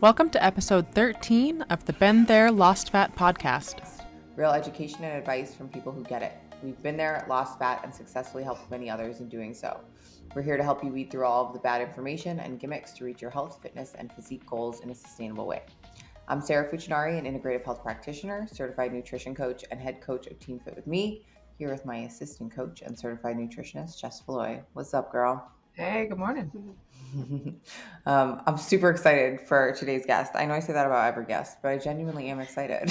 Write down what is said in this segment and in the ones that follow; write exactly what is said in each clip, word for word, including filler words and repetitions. Welcome to episode thirteen of the Been There, Lost Fat podcast. Real education and advice from people who get it. We've been there, lost fat, and successfully helped many others in doing so. We're here to help you weed through all of the bad information and gimmicks to reach your health, fitness, and physique goals in a sustainable way. I'm Sarah Fucinari, an integrative health practitioner, certified nutrition coach, and head coach of Team Fit With Me, here with my assistant coach and certified nutritionist, Jess Floy. What's up, girl? Hey, good morning. um, I'm super excited for today's guest. I know I say that about every guest, but I genuinely am excited.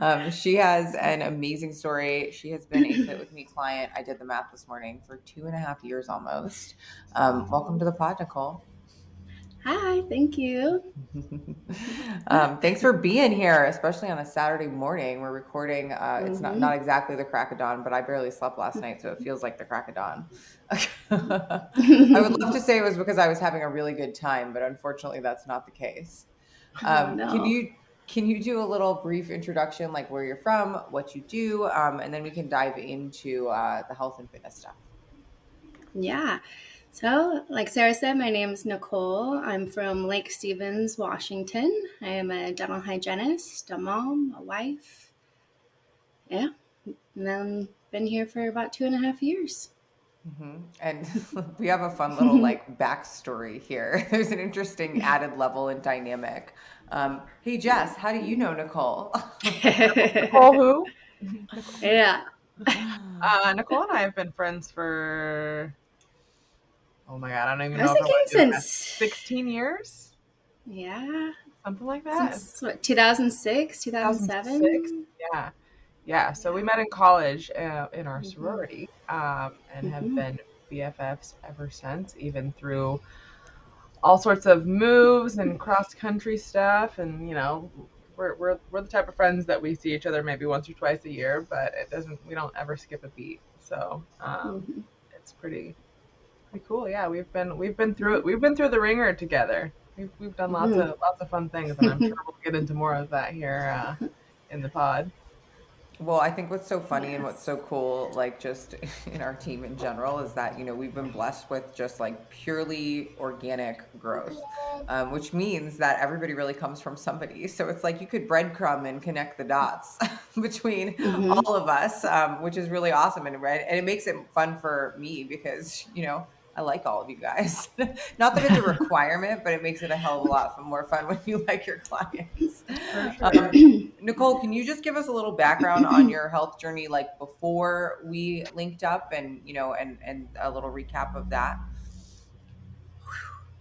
um, she has an amazing story. She has been a Fit With Me client. I did the math this morning for two and a half years almost. Um, welcome to the pod, Nicole. Hi, thank you. um, thanks for being here, especially on a Saturday morning. We're recording. Uh, mm-hmm. It's not, not exactly the crack of dawn, but I barely slept last night, so it feels like the crack of dawn. I would love to say it was because I was having a really good time, but unfortunately that's not the case. Um, no. Can you can you do a little brief introduction, like where you're from, what you do, um, and then we can dive into uh, the health and fitness stuff. Yeah. So, like Sarah said, my name is Nicole. I'm from Lake Stevens, Washington. I am a dental hygienist, a mom, a wife. Yeah, and then been here for about two and a half years. Mm-hmm. And we have a fun little like backstory here. There's an interesting added level and dynamic. Um, hey, Jess, how do you know Nicole? Nicole who? Yeah. Uh, Nicole and I have been friends for... Oh my God, I don't even I was know. Thinking since sixteen years? Yeah. Something like that. Since what, two thousand six, two thousand seven? two thousand six, yeah. Yeah. So we met in college uh, in our mm-hmm. sorority um, and mm-hmm. have been B F Fs ever since, even through all sorts of moves and cross country stuff. And, you know, we're, we're, we're the type of friends that we see each other maybe once or twice a year, but it doesn't, we don't ever skip a beat. So um, mm-hmm. it's pretty. Pretty cool, yeah. We've been we've been through it. We've been through the ringer together. We've we've done lots mm-hmm. of lots of fun things, and I'm sure we'll get into more of that here uh, in the pod. Well, I think what's so funny yes. and what's so cool, like just in our team in general, is that you know we've been blessed with just like purely organic growth, um, which means that everybody really comes from somebody. So it's like you could breadcrumb and connect the dots between mm-hmm. all of us, um, which is really awesome, and and it makes it fun for me because you know. I like all of you guys. Not that it's a requirement, but it makes it a hell of a lot more fun when you like your clients. Sure. Um, Nicole, can you just give us a little background on your health journey, like before we linked up, and you know, and and a little recap of that?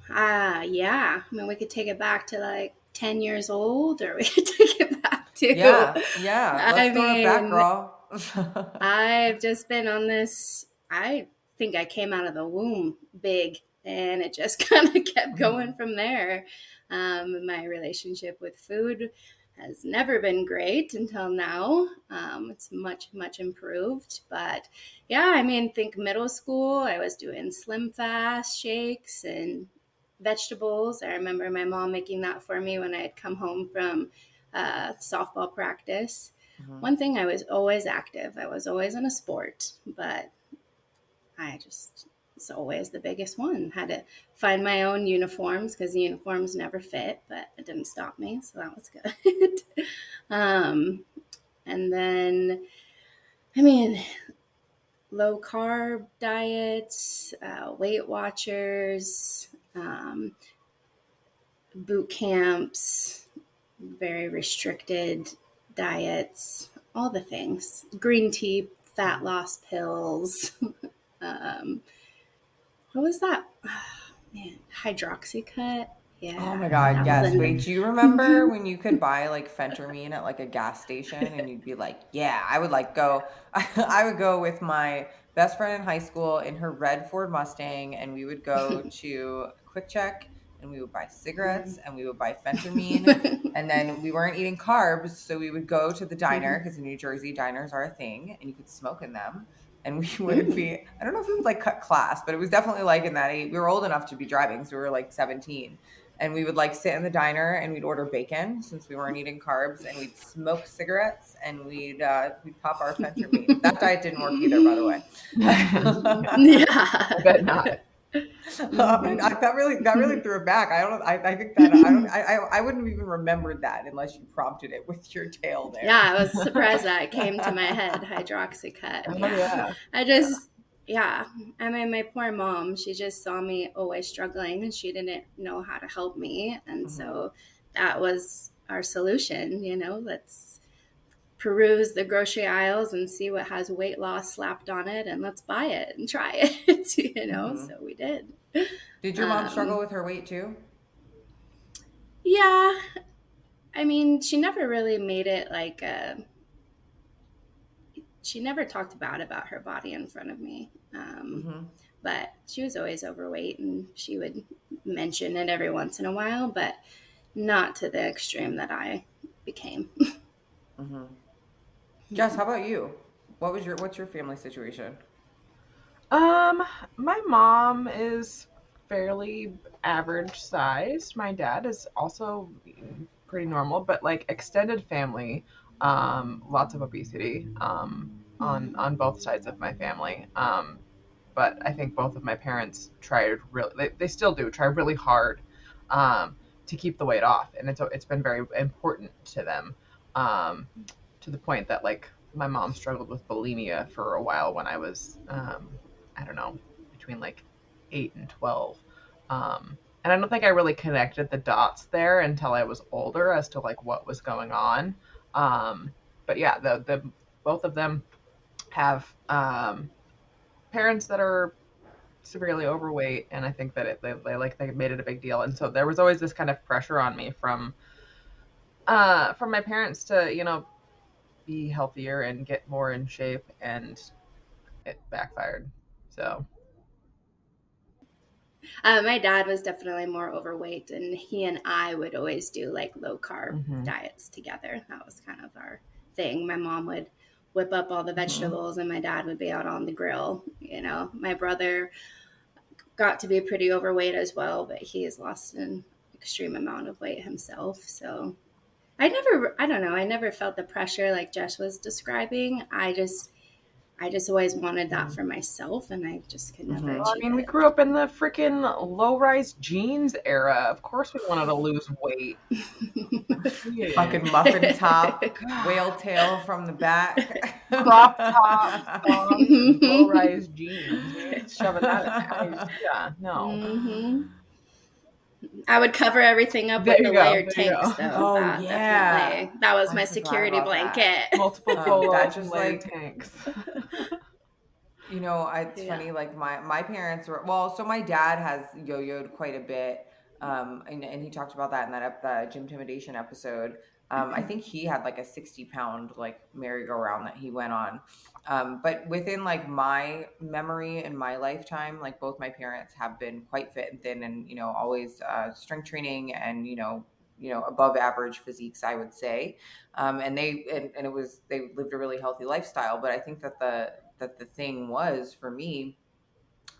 Ah, uh, yeah. I mean, we could take it back to like ten years old, or we could take it back to yeah, yeah. Let's I go mean, back, girl. I've just been on this. I. I think I came out of the womb big, and it just kind of kept going from there. Um, my relationship with food has never been great until now. Um, it's much, much improved. But yeah, I mean, think middle school, I was doing Slim Fast shakes and vegetables. I remember my mom making that for me when I had come home from uh, softball practice. Mm-hmm. One thing, I was always active. I was always in a sport, but I just, it's always the biggest one. Had to find my own uniforms because the uniforms never fit, but it didn't stop me. So that was good. um, and then, I mean, low carb diets, uh, Weight Watchers, um, boot camps, very restricted diets, all the things, green tea, fat loss pills. Um, what was that? Oh, man, Hydroxycut. Yeah. Oh my God. Yes. Wait, do you remember when you could buy like Phentermine at like a gas station and you'd be like, yeah, I would like go, I would go with my best friend in high school in her red Ford Mustang, and we would go to Quick Check and we would buy cigarettes mm-hmm. and we would buy Phentermine and then we weren't eating carbs. So we would go to the diner because in New Jersey diners are a thing and you could smoke in them. And we would be, I don't know if it was like cut class, but it was definitely like in that age, we were old enough to be driving. So we were like seventeen and we would like sit in the diner and we'd order bacon since we weren't eating carbs, and we'd smoke cigarettes and we'd, uh, we'd pop our Phentermine. That diet didn't work either, by the way. Yeah, I bet not. um, I, that really that really threw it back. I don't. I, I think that I don't. I, I wouldn't have even remembered that unless you prompted it with your tail there. Yeah, I was surprised that it came to my head. Hydroxycut. Oh, yeah. yeah. I just yeah. I mean, my poor mom. She just saw me always struggling, and she didn't know how to help me, and mm-hmm. so that was our solution. You know, let's peruse the grocery aisles and see what has weight loss slapped on it, and let's buy it and try it, you know? Mm-hmm. So we did. Did your mom um, struggle with her weight too? Yeah. I mean, she never really made it like a, she never talked bad about her body in front of me. Um, mm-hmm. But she was always overweight, and she would mention it every once in a while, but not to the extreme that I became. Mm-hmm. Jess, how about you? What was your, what's your family situation? Um, my mom is fairly average sized. My dad is also pretty normal, but like extended family, um, lots of obesity, um, on, on both sides of my family. Um, but I think both of my parents tried really, they, they still do try really hard, um, to keep the weight off. And it's, it's been very important to them. Um, to the point that like my mom struggled with bulimia for a while when I was, um, I don't know, between like eight and twelve. Um, and I don't think I really connected the dots there until I was older as to like what was going on. Um, but yeah, the, the, both of them have, um, parents that are severely overweight. And I think that it, they, they like, they made it a big deal. And so there was always this kind of pressure on me from, Uh, from my parents to, you know, be healthier and get more in shape, and it backfired. So. Uh, my dad was definitely more overweight, and he and I would always do like low carb mm-hmm. diets together. That was kind of our thing. My mom would whip up all the vegetables mm-hmm. and my dad would be out on the grill. You know, my brother got to be pretty overweight as well, but he has lost an extreme amount of weight himself. So. I never, I don't know, I never felt the pressure like Jess was describing. I just, I just always wanted that for myself, and I just could never mm-hmm. I mean, it. We grew up in the freaking low-rise jeans era. Of course we wanted to lose weight. yeah. Fucking muffin top, whale tail from the back. Crop top, long, low-rise jeans. Shoving that in there. Yeah, no. Mm-hmm. I would cover everything up there with the go, layered tanks, though. Oh, that, yeah. Definitely. That was I my security blanket. That. Multiple polos and layered like, tanks. You know, it's yeah. funny, like, my, my parents were, well, so my dad has yo-yoed quite a bit, um, and, and he talked about that in that uh, Gymtimidation episode. Um, I think he had, like, a sixty-pound, like, merry-go-round that he went on. Um, but within, like, my memory and my lifetime, like, both my parents have been quite fit and thin and, you know, always uh, strength training and, you know, you know, above average physiques, I would say. Um, and they and, and it was they lived a really healthy lifestyle. But I think that the that the thing was for me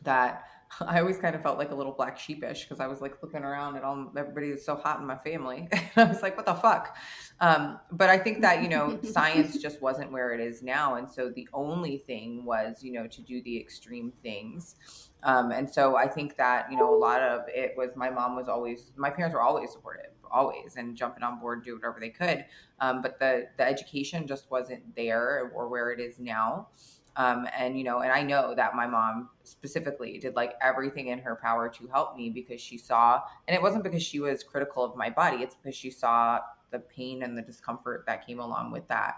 that I always kind of felt like a little black sheepish because I was like looking around at all everybody that's so hot in my family. And I was like, what the fuck? Um, but I think that, you know, science just wasn't where it is now. And so the only thing was, you know, to do the extreme things. Um, and so I think that, you know, a lot of it was my mom was always, my parents were always supportive, always, and jumping on board, do whatever they could. Um, but the, the education just wasn't there or where it is now. Um, and, you know, and I know that my mom specifically did like everything in her power to help me because she saw, and it wasn't because she was critical of my body. It's because she saw the pain and the discomfort that came along with that.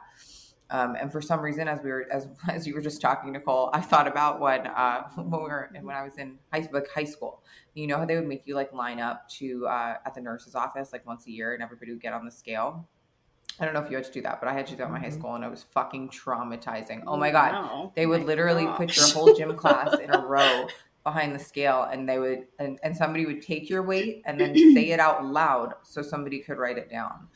Um, and for some reason, as we were, as, as you were just talking, Nicole, I thought about when, uh, when we were, when I was in high, like high school, you know how they would make you like line up to, uh, at the nurse's office, like once a year, and everybody would get on the scale. I don't know if you had to do that, but I had to do that in my high school, and it was fucking traumatizing. Oh my God. Wow. They would my literally gosh. put your whole gym class in a row behind the scale, and they would, and, and somebody would take your weight and then say it out loud so somebody could write it down.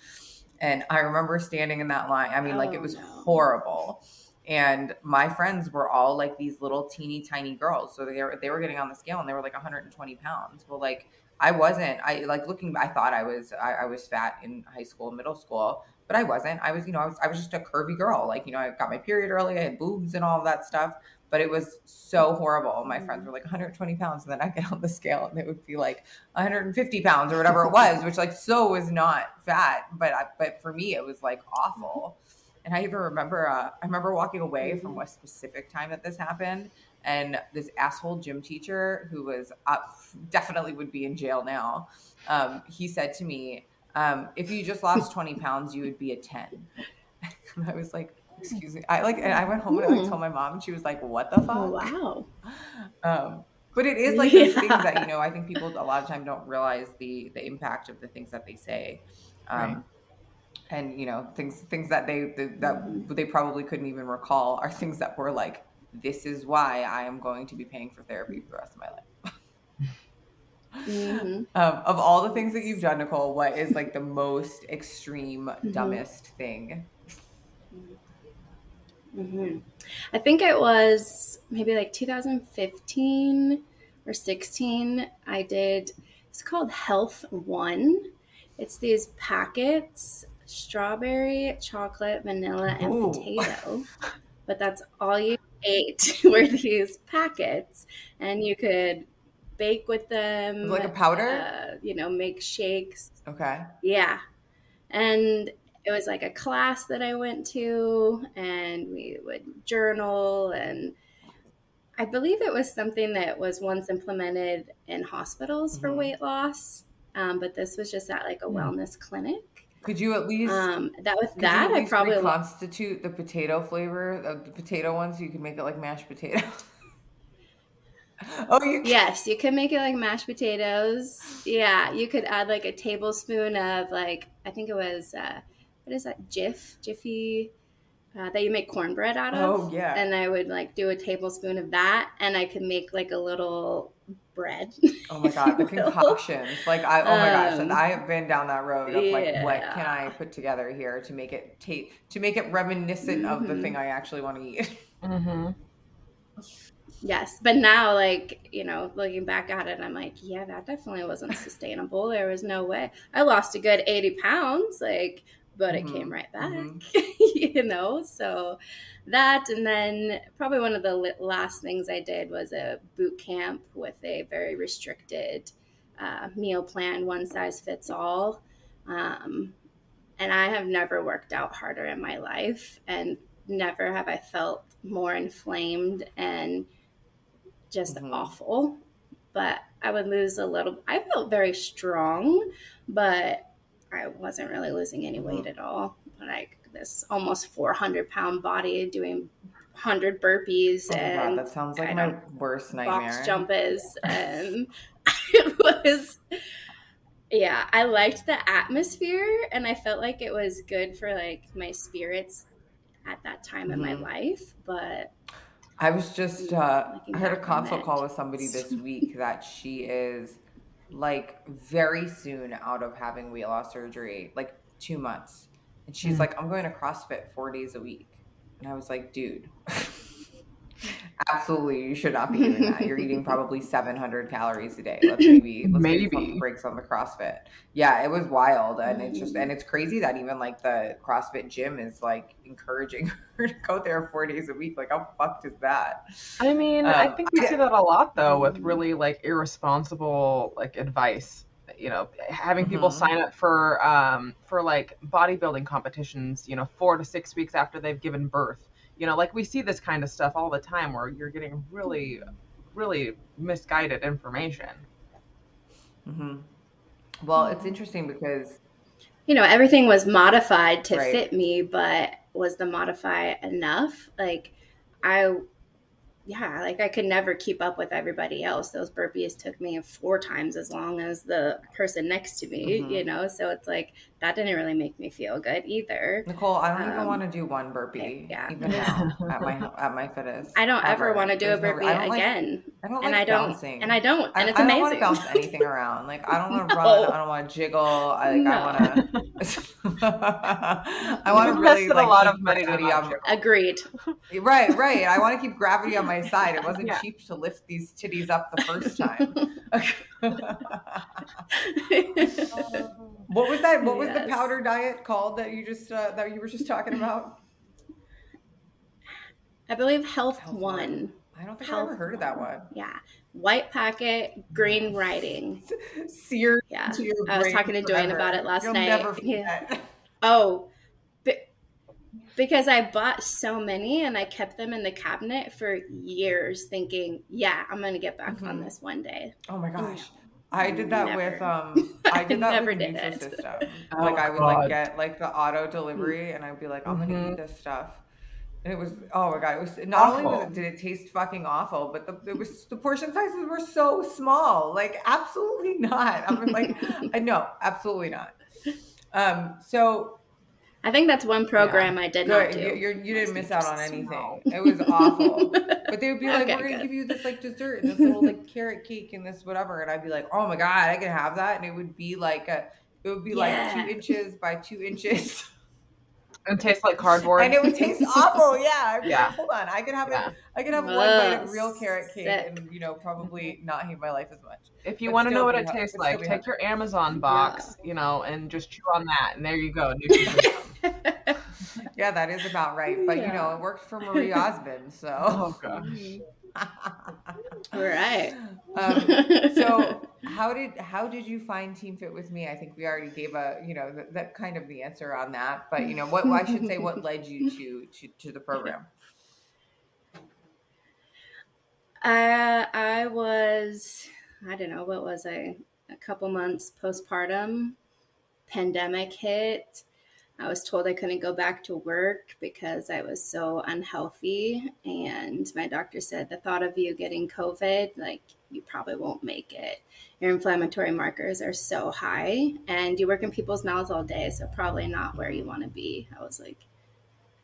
And I remember standing in that line. I mean, oh, like it was no. horrible. And my friends were all like these little teeny tiny girls. So they were, they were getting on the scale and they were like one hundred twenty pounds. Well, like I wasn't, I like looking, I thought I was, I, I was fat in high school, middle school. But I wasn't, I was, you know, I was, I was just a curvy girl. Like, you know, I got my period early, I had boobs and all that stuff, but it was so horrible. My mm-hmm. friends were like one hundred twenty pounds, and then I get on the scale and it would be like one hundred fifty pounds or whatever it was, which like so is not fat, but I, but for me it was like awful. And I even remember uh, I remember walking away from a specific time that this happened, and this asshole gym teacher who was up, definitely would be in jail now. Um, he said to me, um, if you just lost twenty pounds, you would be a ten. And I was like, excuse me. I like, and I went home and I like, told my mom, and she was like, what the fuck? Oh, wow. Um, but it is like yeah. these things that, you know, I think people a lot of time don't realize the, the impact of the things that they say. Um, right. And, you know, things, things that they, the, that they probably couldn't even recall are things that were like, this is why I am going to be paying for therapy for the rest of my life. Mm-hmm. Um, of all the things that you've done, Nicole, what is like the most extreme, mm-hmm. dumbest thing? Mm-hmm. I think it was maybe like two thousand fifteen or sixteen. I did, it's called Health One. It's these packets, strawberry, chocolate, vanilla, and Ooh. Potato. But that's all you ate were these packets, and you could bake with them. Like a powder? Uh, you know, make shakes. Okay. Yeah. And it was like a class that I went to, and we would journal, and I believe it was something that was once implemented in hospitals mm-hmm. for weight loss. Um, but this was just at like a mm-hmm. wellness clinic. Could you at least um, that with that I probably reconstitute the potato flavor of the potato ones? So you can make it like mashed potatoes. oh, you can. Yes, you can make it like mashed potatoes. Yeah, you could add like a tablespoon of like I think it was uh, what is that Jif Jiffy uh, that you make cornbread out of. Oh yeah, and I would like do a tablespoon of that, and I could make like a little bread. Oh my god, the concoctions. Like I oh my gosh, and I have been down that road of like yeah. what can I put together here to make it tape to make it reminiscent mm-hmm. of the thing I actually want to eat. Mm-hmm. Yes, but now like, you know, looking back at it, I'm like, yeah, that definitely wasn't sustainable. There was no way. I lost a good eighty pounds, like, but mm-hmm. it came right back. Mm-hmm. You know, so that, and then probably one of the last things I did was a boot camp with a very restricted uh, meal plan, one size fits all. Um, and I have never worked out harder in my life, and never have I felt more inflamed and just mm-hmm. awful. But I would lose a little, I felt very strong, but I wasn't really losing any weight at all. Like this almost four hundred pound body doing one hundred burpees. Oh my God, and that sounds like I my worst nightmare. Box jumpers. And it was, yeah, I liked the atmosphere, and I felt like it was good for like my spirits at that time mm-hmm. in my life. But I was just, uh, I had a consult call with somebody this week that she is like very soon out of having weight loss surgery, like two months. And she's mm-hmm. like, I'm going to CrossFit four days a week. And I was like, dude, absolutely, you should not be doing that. You're eating probably seven hundred calories a day. Let's maybe let's maybe pump breaks on the CrossFit. Yeah, it was wild, and it's just and it's crazy that even like the CrossFit gym is like encouraging her to go there four days a week. Like, how fucked is that? I mean, um, I think we I, see that a lot though with really like irresponsible like advice. You know, having people mm-hmm. sign up for um for like bodybuilding competitions, you know, four to six weeks after they've given birth. You know, like we see this kind of stuff all the time where you're getting really, really misguided information. Mm-hmm. Well, it's interesting because, you know, everything was modified to right. fit me, but was the modify enough? Like I Yeah, like I could never keep up with everybody else. Those burpees took me four times as long as the person next to me, mm-hmm. you know? So it's like, that didn't really make me feel good either. Nicole, I don't um, even want to do one burpee. Yeah. Even now at my, at my fittest. I don't ever, ever want to do There's a burpee no, again. Like, I don't like and I don't, bouncing. And I don't, and it's I, I amazing. I don't want to bounce anything around. Like, I don't want to no. run. I don't want to jiggle. I, like, no. I want to, I want to really like, a lot of money to Agreed. Right, right. I want to keep gravity on my side. It wasn't yeah. cheap to lift these titties up the first time. What was that? What was yes. the powder diet called that you just uh, that you were just talking about? I believe Health, Health One. One. I don't think Health I've ever heard of that one. Yeah. White packet, green writing. Seared yeah. into your brain I was talking to forever. Dwayne about it last You'll night. Never forget. Yeah. Oh, but because I bought so many and I kept them in the cabinet for years thinking, yeah, I'm going to get back mm-hmm. on this one day. Oh my gosh. Yeah. I did that never. with, um, I did that with did Nusa System. Oh, like I would God. like get like the auto delivery and I'd be like, I'm mm-hmm. going to eat this stuff. And it was, oh my God, it was not awful. only was it, did it taste fucking awful, but the, it was, the portion sizes were so small. Like, absolutely not. I was like, I no, absolutely not. Um, so. I think that's one program yeah. I did no, not do. You, you're, you didn't miss out on anything. Small. It was awful. But they would be like, okay, we're going to give you this like dessert and this little like carrot cake and this whatever. And I'd be like, oh my God, I can have that. And it would be like, a, it would be yeah. like two inches by two inches. It would taste like cardboard. And it would taste awful. Yeah. yeah. Like, hold on. I could have yeah. it. I could have Ugh, one bite of real carrot cake sick. and, you know, probably not hate my life as much. If you want to know what it tastes like, take hungry. your Amazon box, yeah. you know, and just chew on that. And there you go. Yeah, that is about right. But, yeah. you know, it worked for Marie Osmond. So. Oh, gosh. All right. Um, so how did how did you find Team Fit With Me? I think we already gave a, you know, th- that kind of the answer on that. But, you know, what I should say what led you to, to, to the program? Uh, I was, I don't know, what was I? A couple months postpartum, pandemic hit. I was told I couldn't go back to work because I was so unhealthy. And my doctor said, the thought of you getting COVID, like you probably won't make it. Your inflammatory markers are so high and you work in people's mouths all day. So probably not where you want to be. I was like,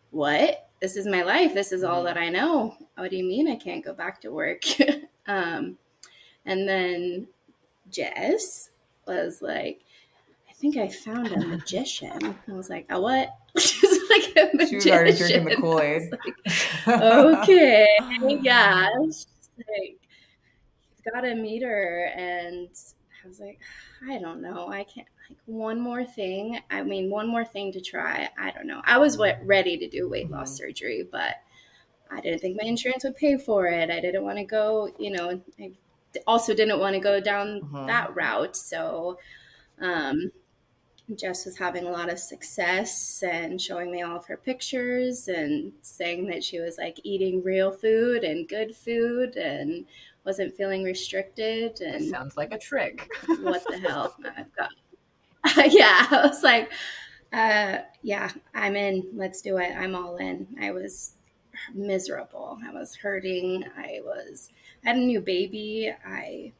what? This is my life. This is all that I know. What do you mean I can't go back to work? um, and then Jess was like, I think I found a magician. I was like, a what? She's like a magician. She was already drinking the Kool-Aid. Like, okay. Yeah. I was just like, you've got a meter. And I was like, I don't know. I can't, like, one more thing. I mean, one more thing to try. I don't know. I was ready to do weight loss mm-hmm. surgery, but I didn't think my insurance would pay for it. I didn't want to go, you know, I also didn't want to go down mm-hmm. that route. So, um, Jess was having a lot of success and showing me all of her pictures and saying that she was like eating real food and good food and wasn't feeling restricted. And that sounds like a trick. What the hell? I've got. yeah, I was like, uh, yeah, I'm in. Let's do it. I'm all in. I was miserable. I was hurting. I was. I had a new baby. I.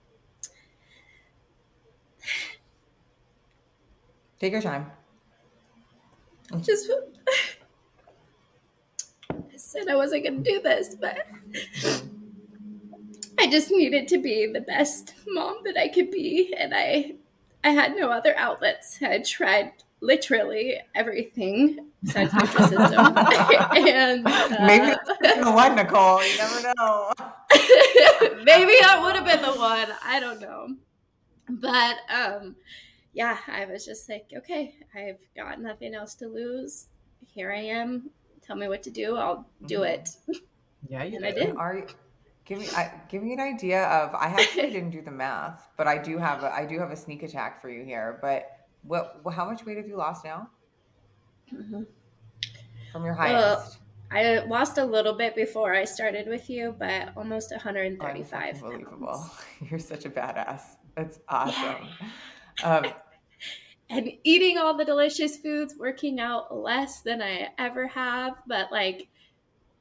Take your time. Just I said I wasn't going to do this, but I just needed to be the best mom that I could be. And I I had no other outlets. I tried literally everything besides Nutrisystem. and, uh, Maybe you're the one, Nicole. You never know. Maybe I would have been the one. I don't know. But um yeah, I was just like, okay, I've got nothing else to lose. Here I am. Tell me what to do. I'll do it. Yeah, you and did. I did. Are you, give me I, give me an idea of. I actually didn't do the math, but I do have a I do have a sneak attack for you here. But what? How much weight have you lost now? Mm-hmm. From your highest. Well, I lost a little bit before I started with you, but almost one hundred thirty-five. Oh, unbelievable! Pounds. You're such a badass. That's awesome. Yeah. Um, and eating all the delicious foods, working out less than I ever have, but like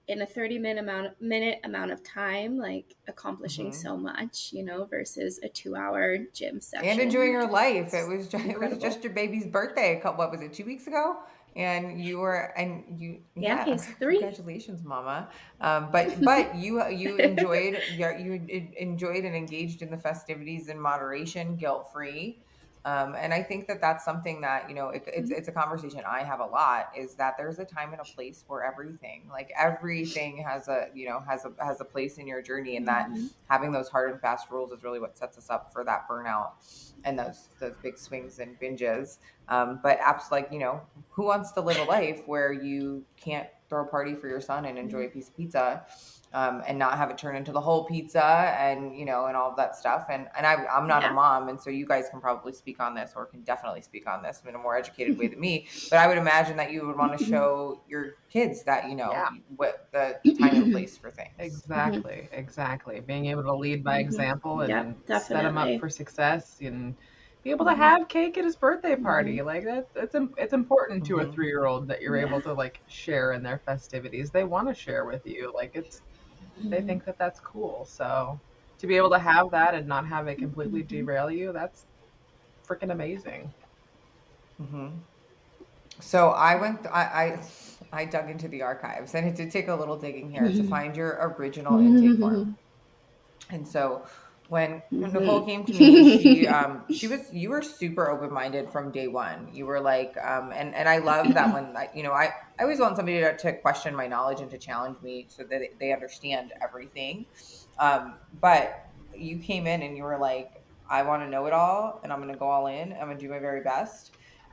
in a thirty minute amount, minute amount of time, like accomplishing mm-hmm. so much, you know, versus a two hour gym session. And enjoying your life. It was just, it was just your baby's birthday. What was it? Two weeks ago? And you were, and you, yeah, yeah he's three. Congratulations, Mama. Um, but, but you, you enjoyed, you enjoyed and engaged in the festivities in moderation, guilt free. Um, and I think that that's something that, you know, it, it's, it's a conversation I have a lot is that there's a time and a place for everything. Like everything has a, you know, has a, has a place in your journey, and that mm-hmm. having those hard and fast rules is really what sets us up for that burnout and those, those big swings and binges. Um, but apps like, you know, who wants to live a life where you can't throw a party for your son and enjoy a piece of pizza, um, and not have it turn into the whole pizza and, you know, and all of that stuff. And, and I, I'm not yeah. a mom. And so you guys can probably speak on this, or can definitely speak on this in a more educated way than me, but I would imagine that you would want to show your kids that, you know, yeah. what the time and place for things. Exactly. Mm-hmm. Exactly. Being able to lead by mm-hmm. example and yeah, set them up for success and be able to have cake at his birthday party. Mm-hmm. Like that's, it's, it's important to mm-hmm. a three-year-old that you're yeah. able to like share in their festivities. They want to share with you. Like it's, mm-hmm. they think that that's cool. So to be able to have that and not have it completely mm-hmm. derail you, that's freaking amazing. Mm-hmm. So I went, th- I, I, I dug into the archives, and it did take a little digging here mm-hmm. to find your original intake mm-hmm. form. And so when Nicole came to me, she um she was you were super open-minded from day one. You were like, um and and I love that when I, you know I I always want somebody to, to question my knowledge and to challenge me so that they understand everything. Um, but you came in and you were like, I want to know it all, and I'm gonna go all in. I'm gonna do my very best.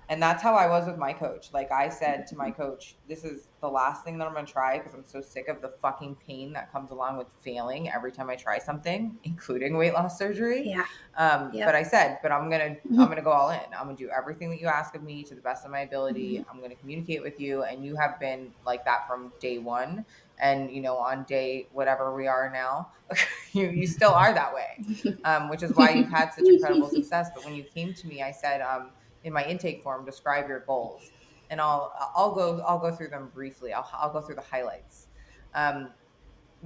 And that's how I was with my coach. Like I said to my coach, this is the last thing that I'm going to try because I'm so sick of the fucking pain that comes along with failing every time I try something, including weight loss surgery. Yeah. Um, yep. But I said, but I'm going to, I'm going to go all in. I'm going to do everything that you ask of me to the best of my ability. Mm-hmm. I'm going to communicate with you. And you have been like that from day one. And, you know, on day whatever we are now, you, you still are that way, um, which is why you've had such incredible success. But when you came to me, I said, um, in my intake form, describe your goals, and I'll, I'll go, I'll go through them briefly. I'll, I'll go through the highlights. Um,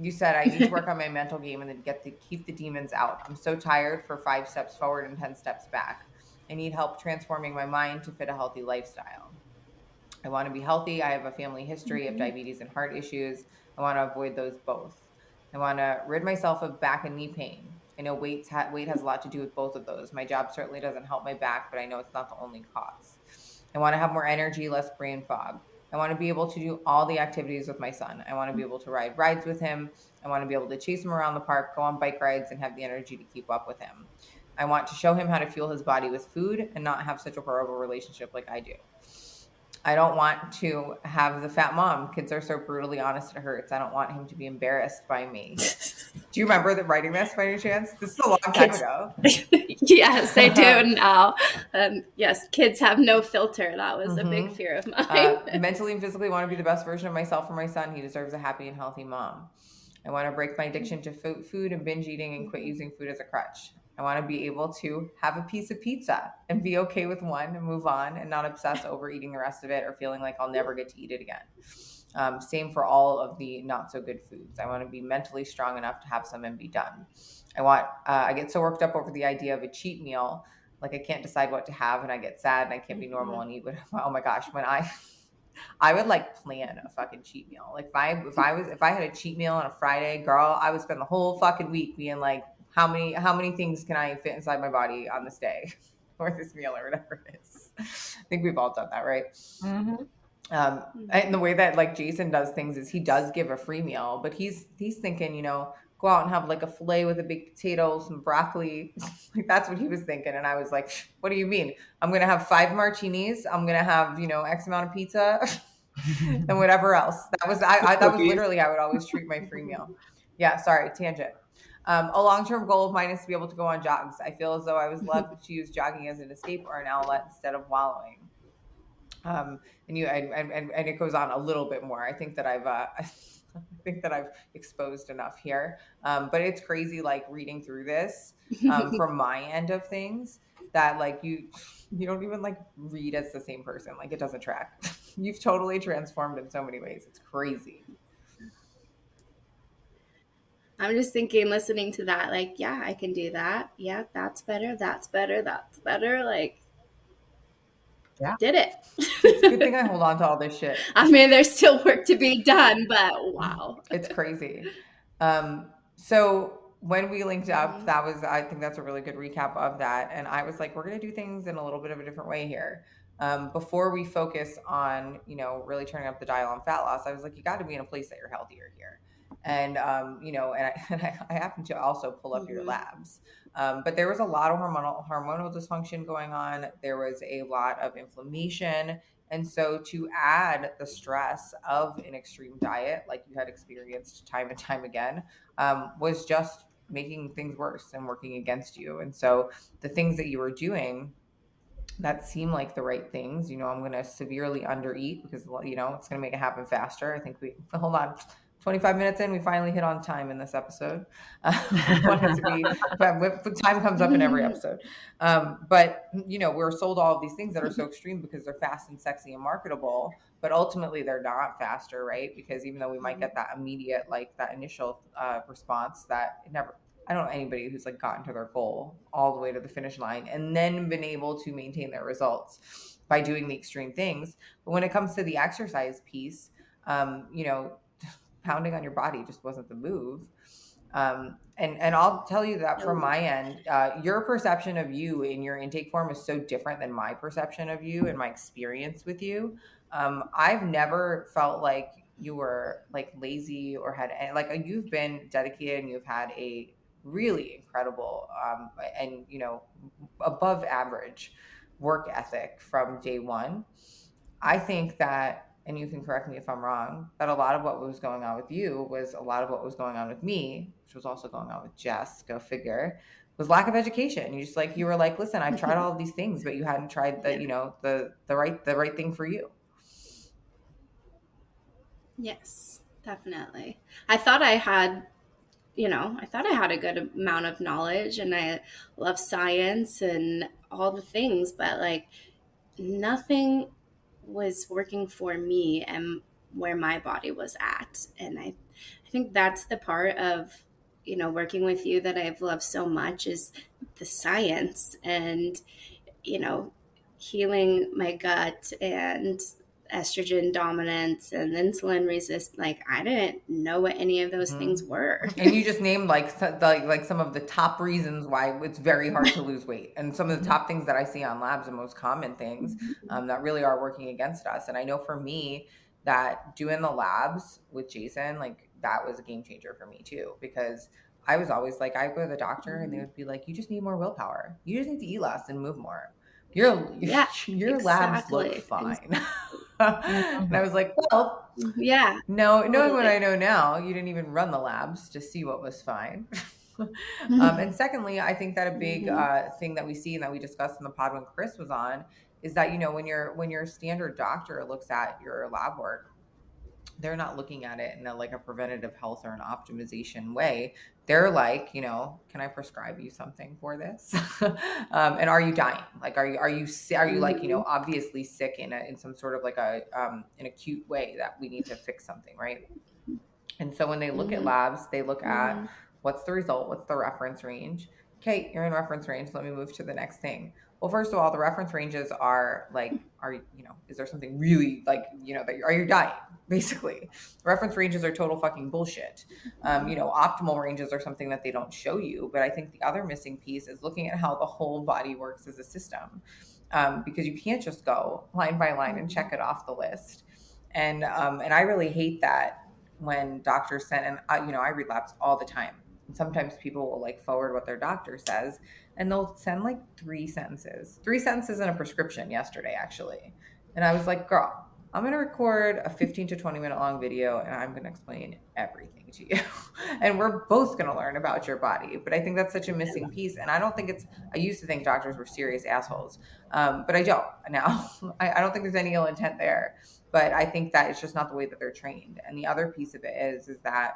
you said I need to work on my mental game and then get to keep the demons out. I'm so tired for five steps forward and ten steps back. I need help transforming my mind to fit a healthy lifestyle. I want to be healthy. I have a family history mm-hmm. of diabetes and heart issues. I want to avoid those both. I want to rid myself of back and knee pain. I know weight ha- weight has a lot to do with both of those. My job certainly doesn't help my back, but I know it's not the only cause. I want to have more energy, less brain fog. I want to be able to do all the activities with my son. I want to be able to ride rides with him. I want to be able to chase him around the park, go on bike rides, and have the energy to keep up with him. I want to show him how to fuel his body with food and not have such a horrible relationship like I do. I don't want to have the fat mom. Kids are so brutally honest, it hurts. I don't want him to be embarrassed by me. Do you remember the writing this by any chance? This is a long time kids. ago. Yes, I do now. Um, yes, kids have no filter. That was mm-hmm. a big fear of mine. uh, mentally and physically want to be the best version of myself for my son. He deserves a happy and healthy mom. I want to break my addiction to food and binge eating and quit using food as a crutch. I want to be able to have a piece of pizza and be okay with one and move on and not obsess over eating the rest of it or feeling like I'll never get to eat it again. Um, same for all of the not so good foods. I want to be mentally strong enough to have some and be done. I want, uh, I get so worked up over the idea of a cheat meal. Like I can't decide what to have and I get sad and I can't be normal and eat. What, oh my gosh, when I, I would like plan a fucking cheat meal. Like if I, if I was, if I had a cheat meal on a Friday, girl, I would spend the whole fucking week being like, How many how many things can I fit inside my body on this day or this meal or whatever it is? I think we've all done that, right? Mm-hmm. Um, and the way that like Jason does things is he does give a free meal, but he's he's thinking, you know, go out and have like a filet with a baked potato, some broccoli. Like that's what he was thinking. And I was like, what do you mean? I'm going to have five martinis. I'm going to have, you know, X amount of pizza and whatever else. That was I, I that was literally I would always treat my free meal. Yeah, sorry, tangent. Um, a long-term goal of mine is to be able to go on jogs. I feel as though I was loved to use jogging as an escape or an outlet instead of wallowing. Um, and you, and, and, and it goes on a little bit more. I think that I've, uh, I think that I've exposed enough here. Um, but it's crazy, like reading through this, um, from my end of things that like you, you don't even like read as the same person. Like it doesn't track. You've totally transformed in so many ways. It's crazy. I'm just thinking, listening to that, like, yeah, I can do that. Yeah, that's better. That's better. That's better. Like, yeah. Did it. It's a good thing I hold on to all this shit. I mean, there's still work to be done, but wow. It's crazy. Um, so when we linked up, that was, I think that's a really good recap of that. And I was like, we're going to do things in a little bit of a different way here. Um, before we focus on, you know, really turning up the dial on fat loss, I was like, you got to be in a place that you're healthier here. And, um, you know, and I, and I happen to also pull up mm-hmm. your labs. Um, but there was a lot of hormonal hormonal dysfunction going on. There was a lot of inflammation. And so to add the stress of an extreme diet, like you had experienced time and time again, um, was just making things worse and working against you. And so the things that you were doing that seem like the right things, you know, I'm going to severely undereat because, you know, it's going to make it happen faster. I think we, hold on. twenty-five minutes in, we finally hit on time in this episode. Um, we wanted to be, but time comes up in every episode. Um, but, you know, we're sold all of these things that are so extreme because they're fast and sexy and marketable, but ultimately they're not faster, right? Because even though we might get that immediate, like that initial uh, response that never, I don't know anybody who's like gotten to their goal all the way to the finish line and then been able to maintain their results by doing the extreme things. But when it comes to the exercise piece, um, you know, pounding on your body just wasn't the move. Um, and, and I'll tell you that from my end, uh, your perception of you in your intake form is so different than my perception of you and my experience with you. Um, I've never felt like you were like lazy or had, like you've been dedicated and you've had a really incredible um, and, you know, above average work ethic from day one. I think that, and you can correct me if I'm wrong, that a lot of what was going on with you was a lot of what was going on with me, which was also going on with Jess, go figure, was lack of education. You just like, you were like, listen, I've tried all of these things, but you hadn't tried the, you know, the, the right, the right thing for you. Yes, definitely. I thought I had, you know, I thought I had a good amount of knowledge and I love science and all the things, but like nothing was working for me and where my body was at. And I, I think that's the part of, you know, working with you that I've loved so much is the science and, you know, healing my gut and estrogen dominance and insulin resist. Like I didn't know what any of those mm-hmm. things were. And you just named like, like, like some of the top reasons why it's very hard to lose weight. And some of the top things that I see on labs and most common things um, that really are working against us. And I know for me that doing the labs with Jason, like that was a game changer for me too, because I was always like, I go to the doctor mm-hmm. and they would be like, you just need more willpower. You just need to eat less and move more. Your, yeah, your exactly. labs look fine. And I was like, well, yeah, no, knowing what I know now, you didn't even run the labs to see what was fine. um, and secondly, I think that a big uh, thing that we see and that we discussed in the pod when Chris was on is that, you know, when your when your standard doctor looks at your lab work, they're not looking at it in a, like a preventative health or an optimization way. They're like, you know, can I prescribe you something for this? um, and are you dying? Like, are you, are you, are you like, you know, obviously sick in a, in some sort of like a, um, an acute way that we need to fix something. Right. And so when they look mm-hmm. at labs, they look at mm-hmm. what's the result? What's the reference range? Okay. You're in reference range. Let me move to the next thing. Well, first of all, the reference ranges are like, are you know, is there something really like, you know, that you, are you dying? Basically, reference ranges are total fucking bullshit. Um, you know, optimal ranges are something that they don't show you. But I think the other missing piece is looking at how the whole body works as a system, um, because you can't just go line by line and check it off the list. And um, and I really hate that when doctors send, and uh, you know, I read labs all the time. And sometimes people will like forward what their doctor says and they'll send like three sentences, three sentences in a prescription yesterday, actually. And I was like, girl, I'm going to record a fifteen to twenty minute long video and I'm going to explain everything to you. And we're both going to learn about your body. But I think that's such a missing piece. And I don't think it's, I used to think doctors were serious assholes, um, but I don't now. I, I don't think there's any ill intent there, but I think that it's just not the way that they're trained. And the other piece of it is, is that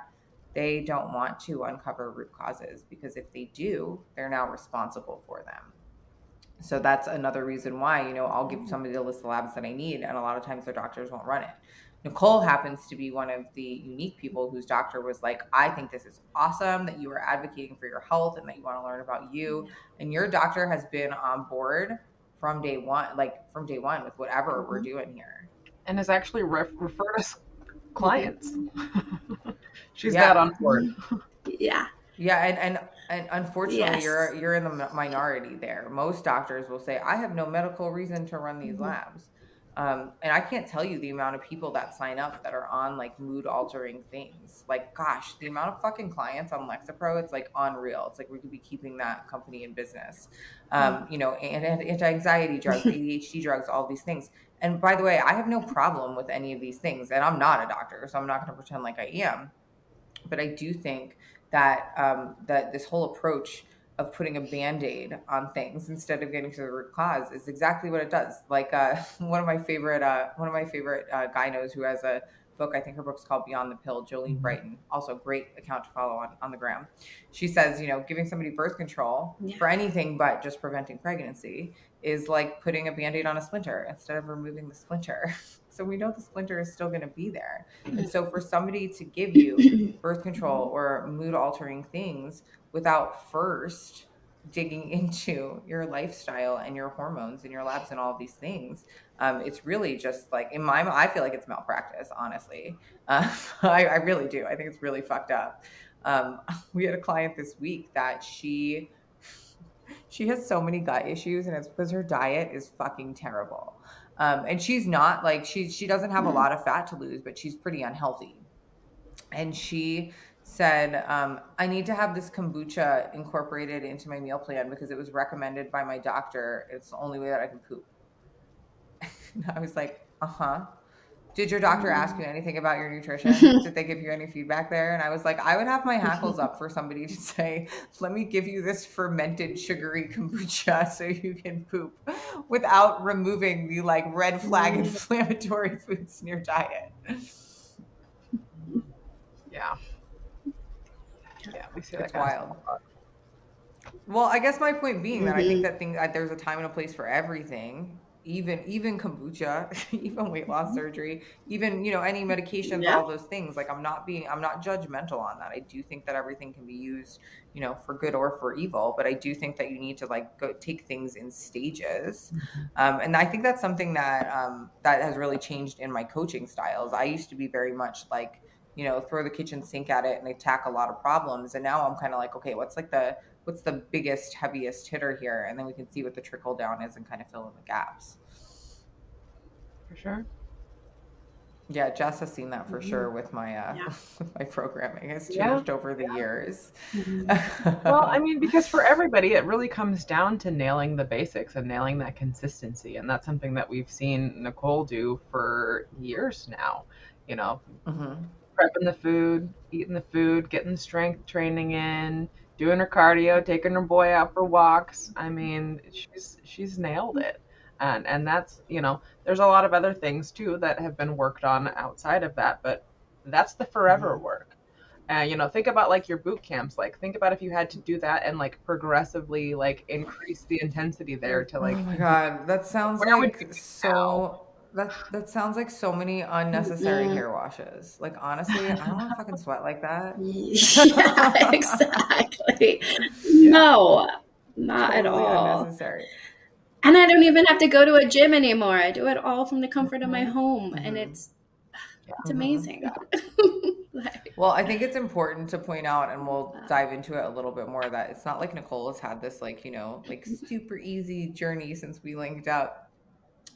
they don't want to uncover root causes because if they do, they're now responsible for them. So that's another reason why, you know, I'll give somebody the list of labs that I need. And a lot of times their doctors won't run it. Nicole happens to be one of the unique people whose doctor was like, I think this is awesome that you are advocating for your health and that you want to learn about you. And your doctor has been on board from day one, like from day one with whatever we're doing here. And has actually re- referred us clients. She's yeah. got on board. Yeah. Yeah. And, and, and unfortunately, yes. you're you're in the minority there. Most doctors will say, I have no medical reason to run these labs. Um, and I can't tell you the amount of people that sign up that are on like mood altering things. Like, gosh, the amount of fucking clients on Lexapro, it's like unreal. It's like we could be keeping that company in business. Um, you know, and, and anti-anxiety drugs, A D H D drugs, all these things. And by the way, I have no problem with any of these things, and I'm not a doctor, so I'm not going to pretend like I am. But I do think that um, that this whole approach of putting a Band-Aid on things instead of getting to the root cause is exactly what it does. Like uh, one of my favorite uh, one of my favorite uh, gynos who has a book, I think her book's called Beyond the Pill, Jolene Brighton, also a great account to follow on, on the gram. She says, you know, giving somebody birth control yeah. for anything but just preventing pregnancy is like putting a Band-Aid on a splinter instead of removing the splinter. So we know the splinter is still going to be there. And so for somebody to give you birth control or mood altering things without first digging into your lifestyle and your hormones and your labs and all these things, um, it's really just like, in my mind, I feel like it's malpractice, honestly. Uh, I, I really do. I think it's really fucked up. Um, we had a client this week that she, she has so many gut issues, and it's because her diet is fucking terrible. Um, and she's not like, she, she doesn't have a lot of fat to lose, but she's pretty unhealthy. And she said, um, I need to have this kombucha incorporated into my meal plan because it was recommended by my doctor. It's the only way that I can poop. And I was like, uh-huh. Did your doctor ask you anything about your nutrition? Did they give you any feedback there? And I was like, I would have my hackles up for somebody to say, let me give you this fermented sugary kombucha so you can poop without removing the like red flag inflammatory foods in your diet. Yeah. Yeah, we see that. It's wild. Well, I guess my point being mm-hmm. that I think that thing, that there's a time and a place for everything. Even even kombucha, even weight loss surgery, even, you know, any medications, yeah. all those things. Like I'm not being, I'm not judgmental on that. I do think that everything can be used, you know, for good or for evil. But I do think that you need to like go take things in stages. Um, and I think that's something that um, that has really changed in my coaching styles. I used to be very much like, you know, throw the kitchen sink at it and attack a lot of problems. And now I'm kind of like, okay, what's like the what's the biggest, heaviest hitter here? And then we can see what the trickle down is and kind of fill in the gaps. For sure. Yeah, Jess has seen that for mm-hmm. sure with my uh, yeah. with my programming. It's changed yeah. over the yeah. years. Mm-hmm. Well, I mean, because for everybody, it really comes down to nailing the basics and nailing that consistency. And that's something that we've seen Nicole do for years now, you know, mm-hmm. prepping the food, eating the food, getting strength training in, doing her cardio, taking her boy out for walks. I mean, she's she's nailed it. And and that's, you know, there's a lot of other things too that have been worked on outside of that, but that's the forever work. And uh, you know, think about like your boot camps. Like think about if you had to do that and like progressively like increase the intensity there to like, oh my god, that sounds like so now? That that sounds like so many unnecessary yeah. hair washes. Like, honestly, I don't want to fucking sweat like that. Yeah, exactly. Yeah. No, not totally at all. Unnecessary. And I don't even have to go to a gym anymore. I do it all from the comfort mm-hmm. of my home. Mm-hmm. And it's it's amazing. Yeah. Like, well, I think it's important to point out, and we'll dive into it a little bit more, that it's not like Nicole has had this, like, you know, like super easy journey since we linked up.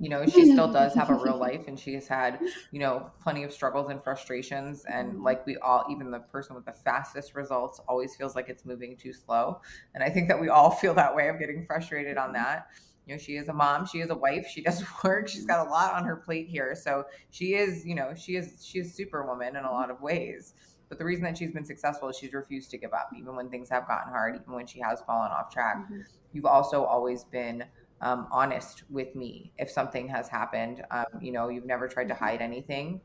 You know, she still does have a real life, and she has had, you know, plenty of struggles and frustrations. And like we all, even the person with the fastest results always feels like it's moving too slow. And I think that we all feel that way of getting frustrated on that. You know, she is a mom, she is a wife, she does work, she's got a lot on her plate here. So she is, you know, she is, she is superwoman in a lot of ways. But the reason that she's been successful is she's refused to give up, even when things have gotten hard, even when she has fallen off track. Mm-hmm. You've also always been Um, honest with me if something has happened. Um, you know, you've never tried to hide anything.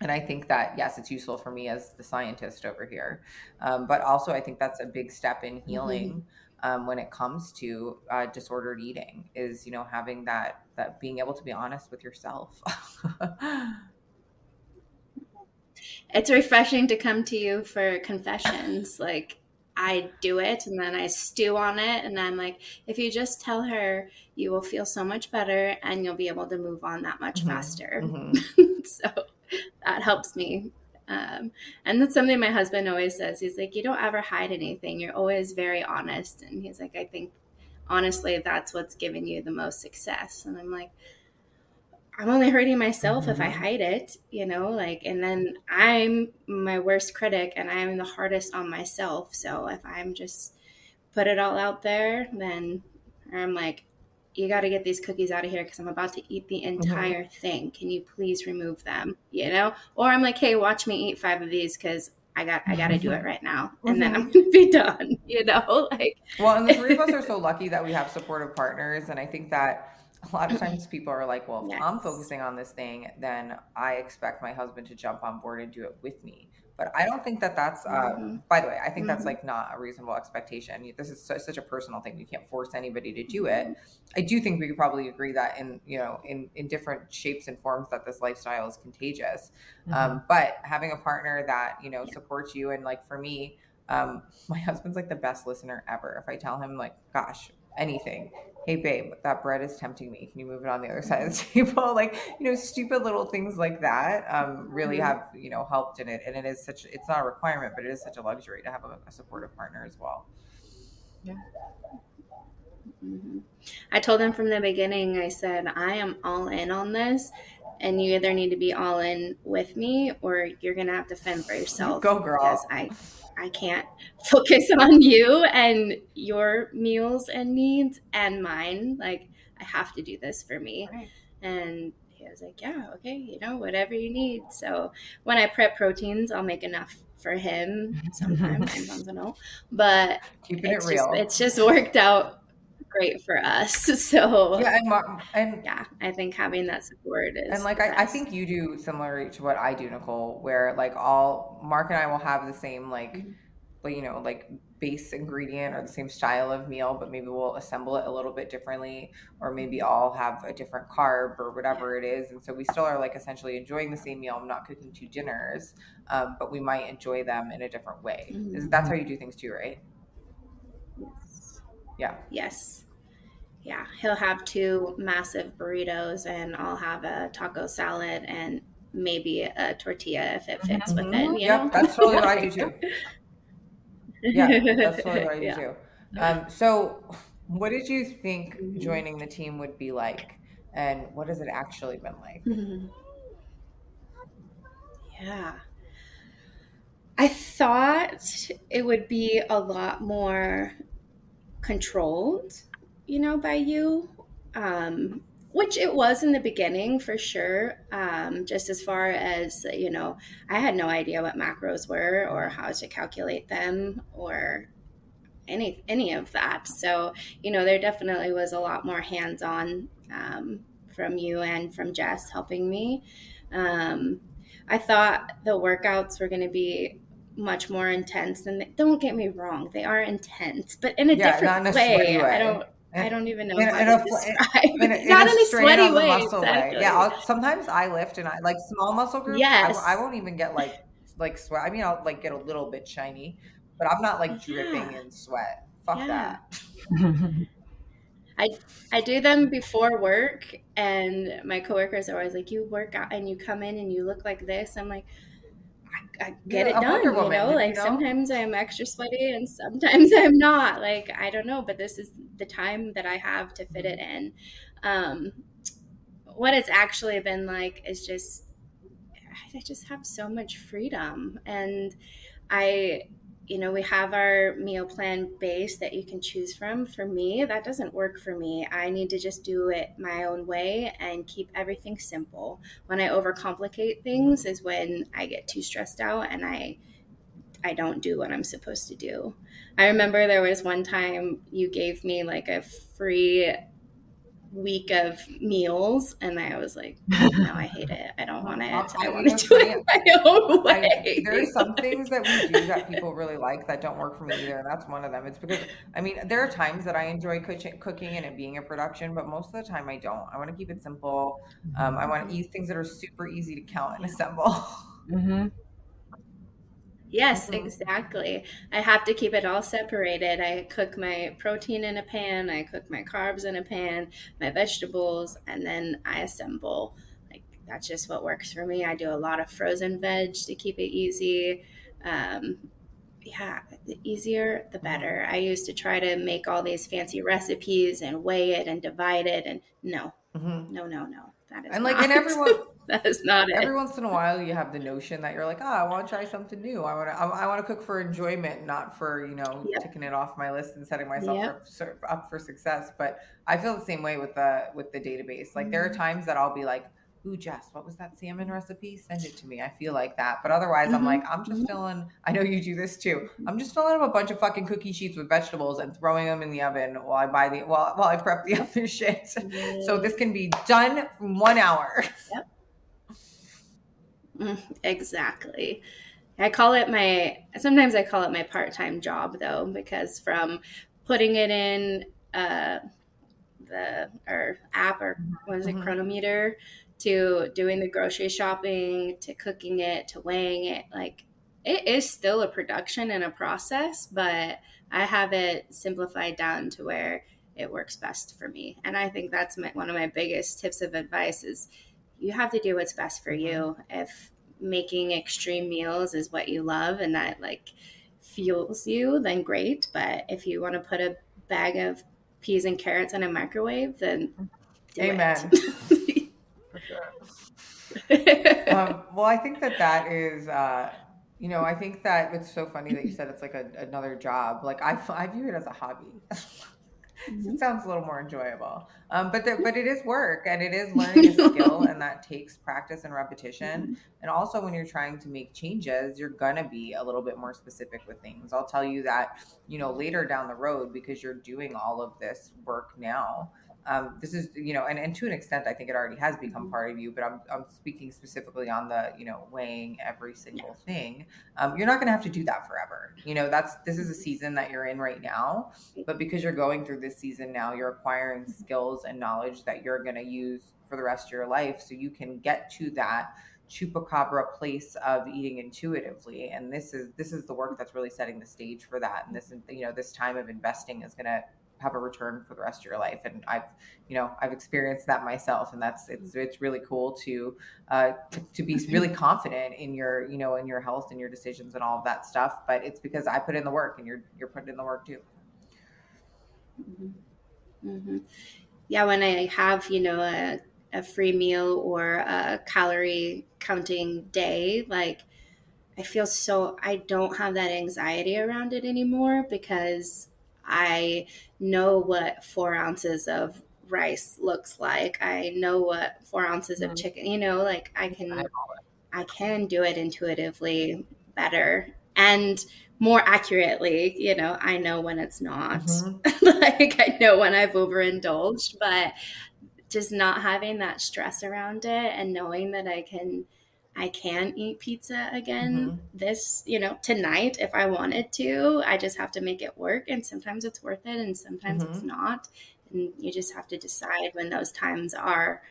And I think that, yes, it's useful for me as the scientist over here. Um, but also I think that's a big step in healing um, when it comes to uh, disordered eating is, you know, having that, that being able to be honest with yourself. It's refreshing to come to you for confessions. Like, I do it and then I stew on it. And I'm like, if you just tell her, you will feel so much better and you'll be able to move on that much mm-hmm. faster. Mm-hmm. So that helps me. Um, and that's something my husband always says. He's like, you don't ever hide anything. You're always very honest. And he's like, I think honestly, that's what's given you the most success. And I'm like, I'm only hurting myself mm-hmm. if I hide it, you know, like, and then I'm my worst critic and I'm the hardest on myself. So if I'm just put it all out there, then I'm like, you got to get these cookies out of here because I'm about to eat the entire mm-hmm. thing. Can you please remove them? You know, or I'm like, hey, watch me eat five of these because I got I got to do it right now. And mm-hmm. then I'm going to be done, you know, like. Well, and the three of us are so lucky that we have supportive partners. And I think that a lot of times people are like, well, if yes. I'm focusing on this thing, then I expect my husband to jump on board and do it with me. But I don't think that that's, um, mm-hmm. by the way, I think mm-hmm. that's like not a reasonable expectation. This is so, such a personal thing. We can't force anybody to do it. I do think we could probably agree that in, you know, in, in different shapes and forms that this lifestyle is contagious. Mm-hmm. Um, but having a partner that, you know, yeah. supports you. And like, for me, um, my husband's like the best listener ever. If I tell him like, gosh, anything. Hey babe, that bread is tempting me. Can you move it on the other side of the table? Like, you know, stupid little things like that um, really have, you know, helped in it. And it is such, it's not a requirement, but it is such a luxury to have a, a supportive partner as well. Yeah. Mm-hmm. I told him from the beginning, I said, I am all in on this. And you either need to be all in with me or you're going to have to fend for yourself. Go girl. Because I, I can't focus on you and your meals and needs and mine. Like, I have to do this for me. Right. And he was like, yeah, okay, you know, whatever you need. So when I prep proteins, I'll make enough for him sometimes. Sometimes I don't. But keeping it's it real. Just, it's just worked out great for us. So yeah, and, and yeah, I think having that support is and like I, I think you do similar to what I do, Nicole, where like all Mark and I will have the same like mm-hmm. you know like base ingredient or the same style of meal, but maybe we'll assemble it a little bit differently, or maybe I'll have a different carb or whatever it is. And so we still are like essentially enjoying the same meal. I'm not cooking two dinners, um, but we might enjoy them in a different way. Mm-hmm. That's how you do things too, right? Yeah. Yes. Yeah. He'll have two massive burritos and I'll have a taco salad and maybe a tortilla if it fits mm-hmm. with it. You yep. know? That's totally what I do too. Yeah. That's totally what I do yeah. too. Um, so what did you think mm-hmm. joining the team would be like, and what has it actually been like? Mm-hmm. Yeah. I thought it would be a lot more controlled, you know, by you, um, which it was in the beginning for sure. Um, just as far as, you know, I had no idea what macros were or how to calculate them or any, any of that. So, you know, there definitely was a lot more hands-on, um, from you and from Jess helping me. Um, I thought the workouts were going to be much more intense than they, don't get me wrong, they are intense, but in a yeah, different in a way. way. I don't, in, I don't even know in, how in to a, describe. In, in, in not a in a sweaty way, muscle exactly. way. Yeah, I'll, sometimes I lift and I like small muscle groups. Yes, I, I won't even get like like sweat. I mean, I'll like get a little bit shiny, but I'm not like yeah. dripping in sweat. Fuck yeah. that. I I do them before work, and my coworkers are always like, "You work out and you come in and you look like this." I'm like, I get yeah, it done, you woman, know, like you know? Sometimes I'm extra sweaty and sometimes I'm not, like, I don't know, but this is the time that I have to fit it in. Um, what it's actually been like is just, I just have so much freedom, and I, you know, we have our meal plan base that you can choose from. For me, that doesn't work for me. I need to just do it my own way and keep everything simple. When I overcomplicate things is when I get too stressed out and I I don't do what I'm supposed to do. I remember there was one time you gave me like a free week of meals, and I was like, no, I hate it. I don't want it. I want to do it my own way. There are some things that we do that people really like that don't work for me either, and that's one of them. It's because, I mean, there are times that I enjoy cooking and it being a production, but most of the time I don't. I want to keep it simple. Um, I want to eat things that are super easy to count and assemble. Mm-hmm. Yes, exactly. I have to keep it all separated. I cook my protein in a pan. I cook my carbs in a pan, my vegetables, and then I assemble. Like, that's just what works for me. I do a lot of frozen veg to keep it easy. Um, yeah, the easier, the better. I used to try to make all these fancy recipes and weigh it and divide it. And no, mm-hmm. no, no, no. that is and like, not, and everyone, that is not every it. Every once in a while, you have the notion that you're like, oh, I want to try something new. I want to, I, I want to cook for enjoyment, not for, you know, yep. ticking it off my list and setting myself yep. up, up for success. But I feel the same way with the, with the database. Like mm-hmm. there are times that I'll be like, ooh, Jess, what was that salmon recipe? Send it to me. I feel like that. But otherwise, mm-hmm. I'm like, I'm just mm-hmm. filling, I know you do this too. I'm just filling up a bunch of fucking cookie sheets with vegetables and throwing them in the oven while I buy the, while, while I prep the other shit. Mm-hmm. So this can be done in one hour. Yep. Mm, exactly. I call it my, sometimes I call it my part-time job though, because from putting it in uh, the, or app or what is it, mm-hmm. Cronometer, to doing the grocery shopping, to cooking it, to weighing it. Like it is still a production and a process, but I have it simplified down to where it works best for me. And I think that's my, one of my biggest tips of advice is you have to do what's best for you. If making extreme meals is what you love and that like fuels you, then great. But if you want to put a bag of peas and carrots in a microwave, then do Amen. it. For sure. um, well, I think that that is, uh, you know, I think that it's so funny that you said it's like a, another job. Like I, I view it as a hobby. It sounds a little more enjoyable, um, but the, but it is work and it is learning a skill, and that takes practice and repetition. And also, when you're trying to make changes, you're gonna be a little bit more specific with things. I'll tell you that, you know, later down the road, because you're doing all of this work now. Um, this is, you know, and, and to an extent, I think it already has become part of you, but I'm I'm speaking specifically on the, you know, weighing every single yeah. thing. Um, you're not going to have to do that forever. You know, that's, this is a season that you're in right now, but because you're going through this season now, you're acquiring skills and knowledge that you're going to use for the rest of your life. So you can get to that chupacabra place of eating intuitively. And this is, this is the work that's really setting the stage for that. And this, you know, this time of investing is going to have a return for the rest of your life. And I've, you know, I've experienced that myself, and that's, it's, it's really cool to, uh, to, to be really confident in your, you know, in your health and your decisions and all of that stuff. But it's because I put in the work and you're, you're putting in the work too. Mm-hmm. Mm-hmm. Yeah. When I have, you know, a, a free meal or a calorie counting day, like I feel so, I don't have that anxiety around it anymore because I know what four ounces of rice looks like. I know what four ounces mm-hmm. of chicken, you know, like I can, I can do it intuitively better and more accurately. You know, I know when it's not mm-hmm. like I know when I've overindulged, but just not having that stress around it and knowing that I can, I can eat pizza again mm-hmm. this, you know, tonight if I wanted to. I just have to make it work. And sometimes it's worth it and sometimes mm-hmm. it's not. And you just have to decide when those times are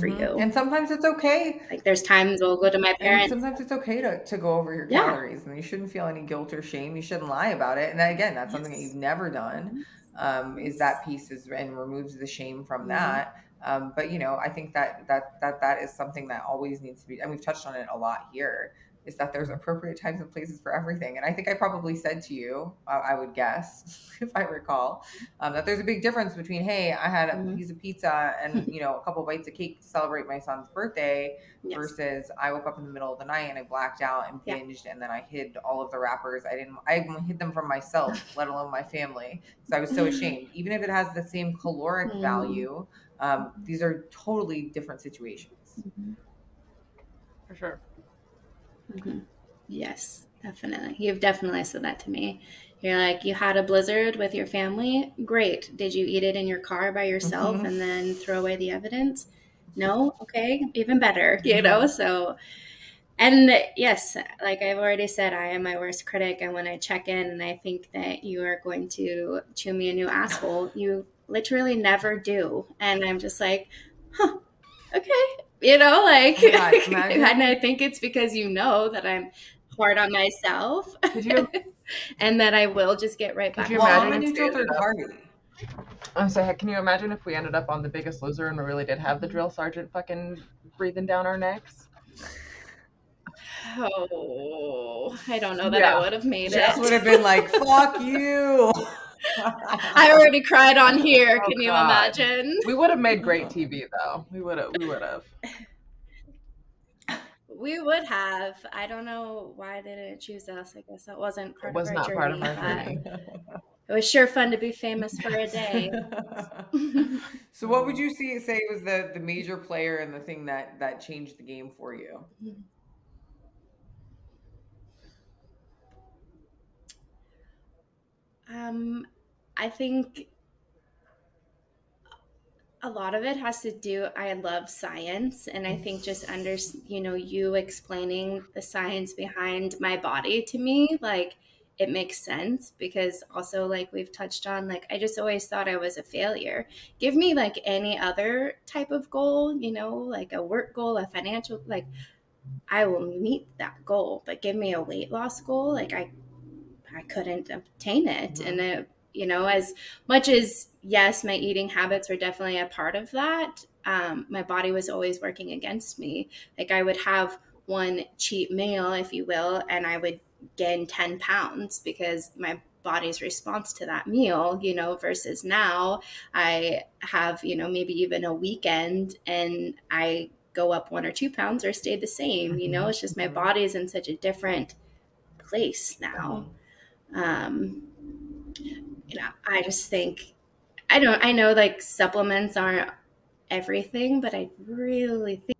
for mm-hmm. you. And sometimes it's okay. Like there's times we'll go to my parents. And sometimes it's okay to, to go over your yeah. calories, and you shouldn't feel any guilt or shame. You shouldn't lie about it. And then, again, that's yes. something that you've never done um, is that piece is, and removes the shame from mm-hmm. that. Um, but, you know, I think that, that, that, that is something that always needs to be, and we've touched on it a lot here, is that there's appropriate times and places for everything. And I think I probably said to you, uh, I would guess, if I recall, um, that there's a big difference between, hey, I had a mm-hmm. piece of pizza and, you know, a couple bites of cake to celebrate my son's birthday yes. versus I woke up in the middle of the night and I blacked out and binged yeah. and then I hid all of the wrappers. I didn't, I hid them from myself, let alone my family. So I was so ashamed, even if it has the same caloric mm-hmm. value. Um, these are totally different situations. Mm-hmm. For sure. Mm-hmm. Yes, definitely. You've definitely said that to me. You're like, you had a blizzard with your family. Great. Did you eat it in your car by yourself mm-hmm. and then throw away the evidence? No. Okay. Even better, you mm-hmm. know? So, and yes, like I've already said, I am my worst critic. And when I check in and I think that you are going to chew me a new asshole, you literally never do. And I'm just like, huh, okay. You know, like, God, and I think it's because you know that I'm hard on myself you, and that I will just get right back. Could you well, imagine if we I'm sorry, can you imagine if we ended up on The Biggest Loser and we really did have the drill sergeant fucking breathing down our necks? Oh, I don't know that yeah. I would have made Jess it. Jess would have been like, fuck you. I already cried on here. Oh, Can you God. imagine? We would have made great T V though. We would have. We would have. We would have. I don't know why they didn't choose us. I guess that wasn't part, it was of, our not journey, part of our journey. It was sure fun to be famous for a day. So what would you see, say was the, the major player and the thing that, that changed the game for you? Um, I think a lot of it has to do, I love science, and I think just under, you know, you explaining the science behind my body to me, like, it makes sense, because also, like we've touched on, like, I just always thought I was a failure. Give me like any other type of goal, you know, like a work goal, a financial, like I will meet that goal, but give me a weight loss goal. Like I, I couldn't obtain it. And it, you know, as much as yes, my eating habits were definitely a part of that. Um, my body was always working against me. Like I would have one cheat meal, if you will, and I would gain ten pounds because my body's response to that meal, you know, versus now I have, you know, maybe even a weekend and I go up one or two pounds or stay the same, you know, it's just my body's in such a different place now. Um, you know, I just think, I don't, I know like supplements aren't everything, but I really think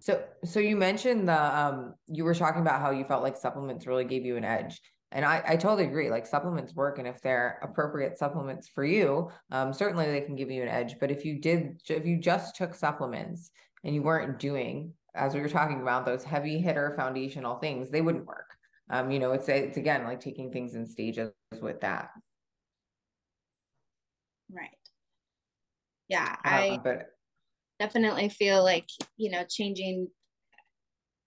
So, so you mentioned the, um, you were talking about how you felt like supplements really gave you an edge. And I, I totally agree. Like supplements work. And if they're appropriate supplements for you, um, certainly they can give you an edge. But if you did, if you just took supplements and you weren't doing, as we were talking about, those heavy hitter foundational things, they wouldn't work. Um, you know, it's, it's again, like taking things in stages with that. Right. Yeah. I, uh, but definitely feel like, you know, changing,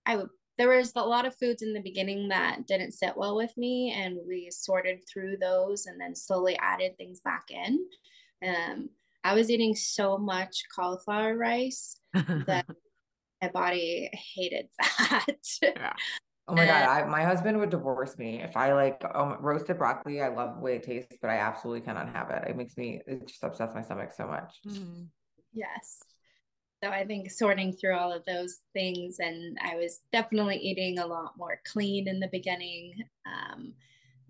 I there was a lot of foods in the beginning that didn't sit well with me, and we sorted through those and then slowly added things back in. um I was eating so much cauliflower rice that my body hated that. Yeah. Oh my God. I, my husband would divorce me if I like um, roasted broccoli. I love the way it tastes, but I absolutely cannot have it. It makes me, it just upsets my stomach so much. Mm-hmm. Yes. So I think sorting through all of those things, and I was definitely eating a lot more clean in the beginning um,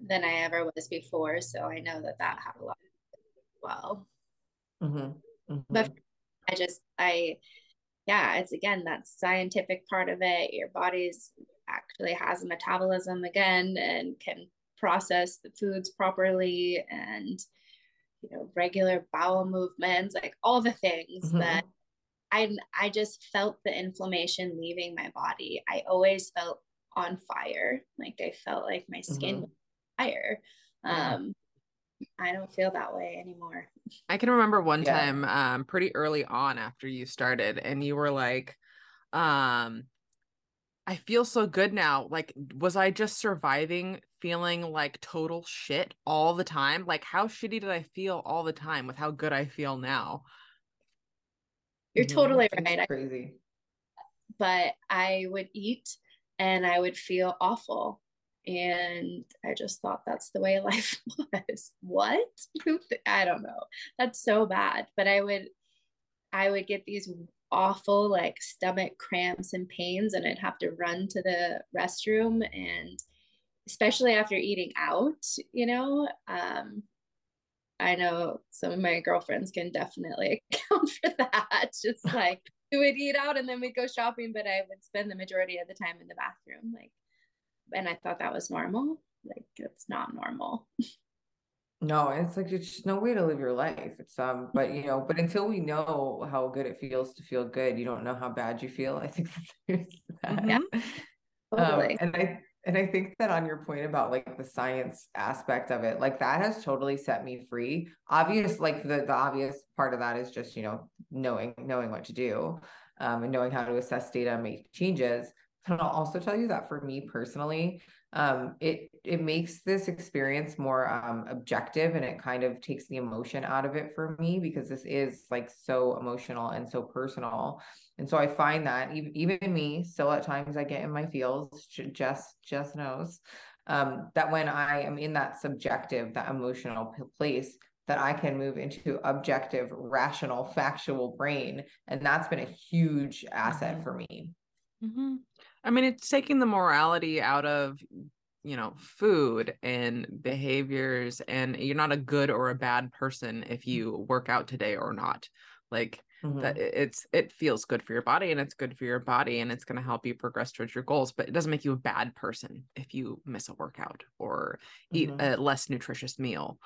than I ever was before. So I know that that had a lot to do as well. Mm-hmm. Mm-hmm. But I just, I, yeah, it's again, that scientific part of it. Your body's actually has a metabolism again and can process the foods properly, and, you know, regular bowel movements, like all the things mm-hmm. that I I just felt the inflammation leaving my body. I always felt on fire. Like I felt like my skin mm-hmm. was on fire. Um, I don't feel that way anymore. I can remember one yeah. time um, pretty early on after you started, and you were like, um, I feel so good now. Like, was I just surviving feeling like total shit all the time? Like, how shitty did I feel all the time with how good I feel now? You're totally right. It's crazy. I, but I would eat and I would feel awful. And I just thought that's the way life was. What? I don't know. That's so bad. But I would, I would get these awful like stomach cramps and pains, and I'd have to run to the restroom, and especially after eating out, you know, um, I know some of my girlfriends can definitely account for that. Just like we would eat out and then we'd go shopping, but I would spend the majority of the time in the bathroom. Like, and I thought that was normal. Like, it's not normal. No, it's like, it's just no way to live your life. It's, um, but you know, but until we know how good it feels to feel good, you don't know how bad you feel. I think there's that. Yeah, totally. Um, and I, And I think that on your point about like the science aspect of it, like that has totally set me free. Obvious, like the, the obvious part of that is just, you know, knowing, knowing what to do um, and knowing how to assess data and make changes. But I'll also tell you that for me personally, um, it, it makes this experience more um, objective, and it kind of takes the emotion out of it for me, because this is like so emotional and so personal. And so I find that even, even me, still at times I get in my feels, Jess, Jess knows, um, that when I am in that subjective, that emotional place, that I can move into objective, rational, factual brain. And that's been a huge asset for me. Mm-hmm. I mean, it's taking the morality out of, you know, food and behaviors, and you're not a good or a bad person if you work out today or not. Like mm-hmm. that it's, it feels good for your body and it's good for your body and it's going to help you progress towards your goals, but it doesn't make you a bad person if you miss a workout or eat mm-hmm. a less nutritious meal.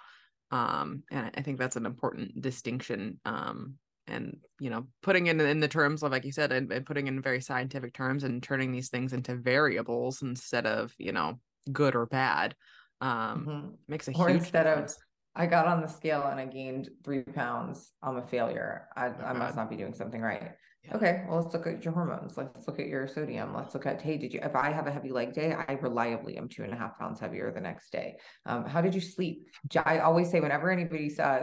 Um, and I think that's an important distinction. Um, and, you know, putting it in, in the terms of, like you said, and, and putting in very scientific terms and turning these things into variables instead of, you know, good or bad, um, mm-hmm. makes a or huge instead difference. Of, I got on the scale and I gained three pounds. I'm a failure. I, oh, I must not be doing something right. Yeah. Okay. Well, let's look at your hormones. Let's look at your sodium. Let's look at, hey, did you, if I have a heavy leg day, I reliably am two and a half pounds heavier the next day. Um, how did you sleep? I always say whenever anybody uh,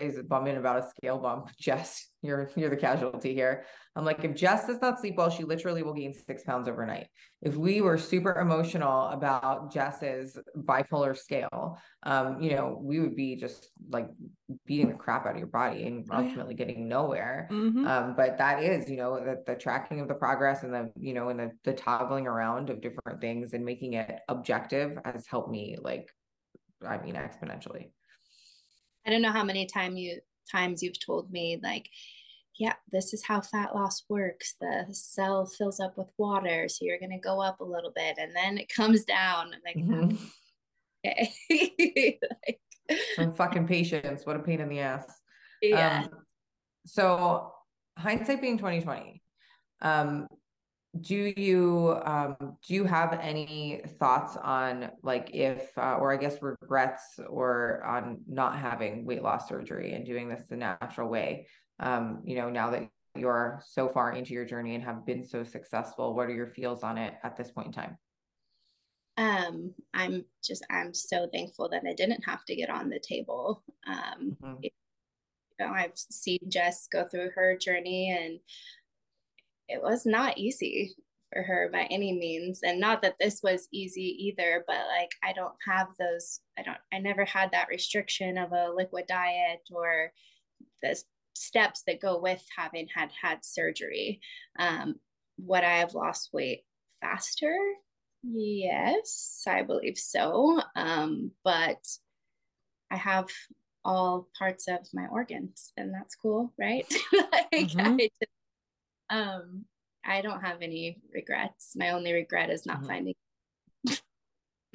is bumming about a scale bump, Jess, you're, you're the casualty here. I'm like, if Jess does not sleep well, she literally will gain six pounds overnight. If we were super emotional about Jess's bipolar scale, um, you know, we would be just like beating the crap out of your body and ultimately getting nowhere. Mm-hmm. Um, but that is, you know, the, the tracking of the progress and the, you know, and the, the toggling around of different things and making it objective has helped me, like, I mean, exponentially. I don't know how many time you, times you've told me, like, yeah, this is how fat loss works. The cell fills up with water. So you're going to go up a little bit and then it comes down. Like, mm-hmm. okay. like, and fucking patience. What a pain in the ass. Yeah. Um, so hindsight being twenty twenty, um, do you, um, do you have any thoughts on like if, uh, or I guess regrets or on not having weight loss surgery and doing this the natural way? Um, you know, now that you're so far into your journey and have been so successful, what are your feels on it at this point in time? Um, I'm just, I'm so thankful that I didn't have to get on the table. Um, mm-hmm. you know, I've seen Jess go through her journey and it was not easy for her by any means. And not that this was easy either, but like, I don't have those, I don't, I never had that restriction of a liquid diet or the steps that go with having had had surgery. Um, would I have lost weight faster? Yes, I believe so. Um, but I have all parts of my organs and that's cool, right? like mm-hmm. I, um, I don't have any regrets. My only regret is not mm-hmm. finding.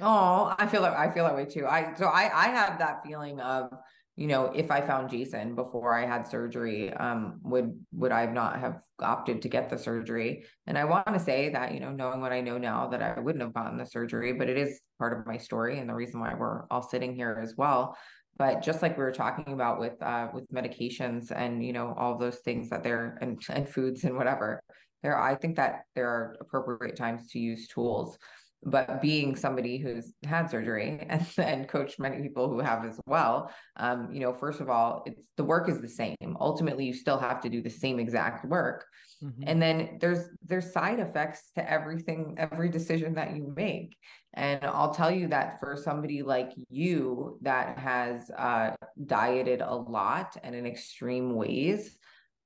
Oh, I feel that, I feel that way too. I, so I, I have that feeling of, you know, if I found Jason before I had surgery, um, would, would I not have opted to get the surgery? And I want to say that, you know, knowing what I know now, that I wouldn't have gotten the surgery, but it is part of my story and the reason why we're all sitting here as well. But just like we were talking about with, uh, with medications and, you know, all those things that they're, and, and foods and whatever there, I think that there are appropriate times to use tools. But being somebody who's had surgery and, and coached many people who have as well, um, you know, first of all, it's, the work is the same. Ultimately, you still have to do the same exact work. Mm-hmm. And then there's, there's side effects to everything, every decision that you make. And I'll tell you that for somebody like you that has uh, dieted a lot and in extreme ways,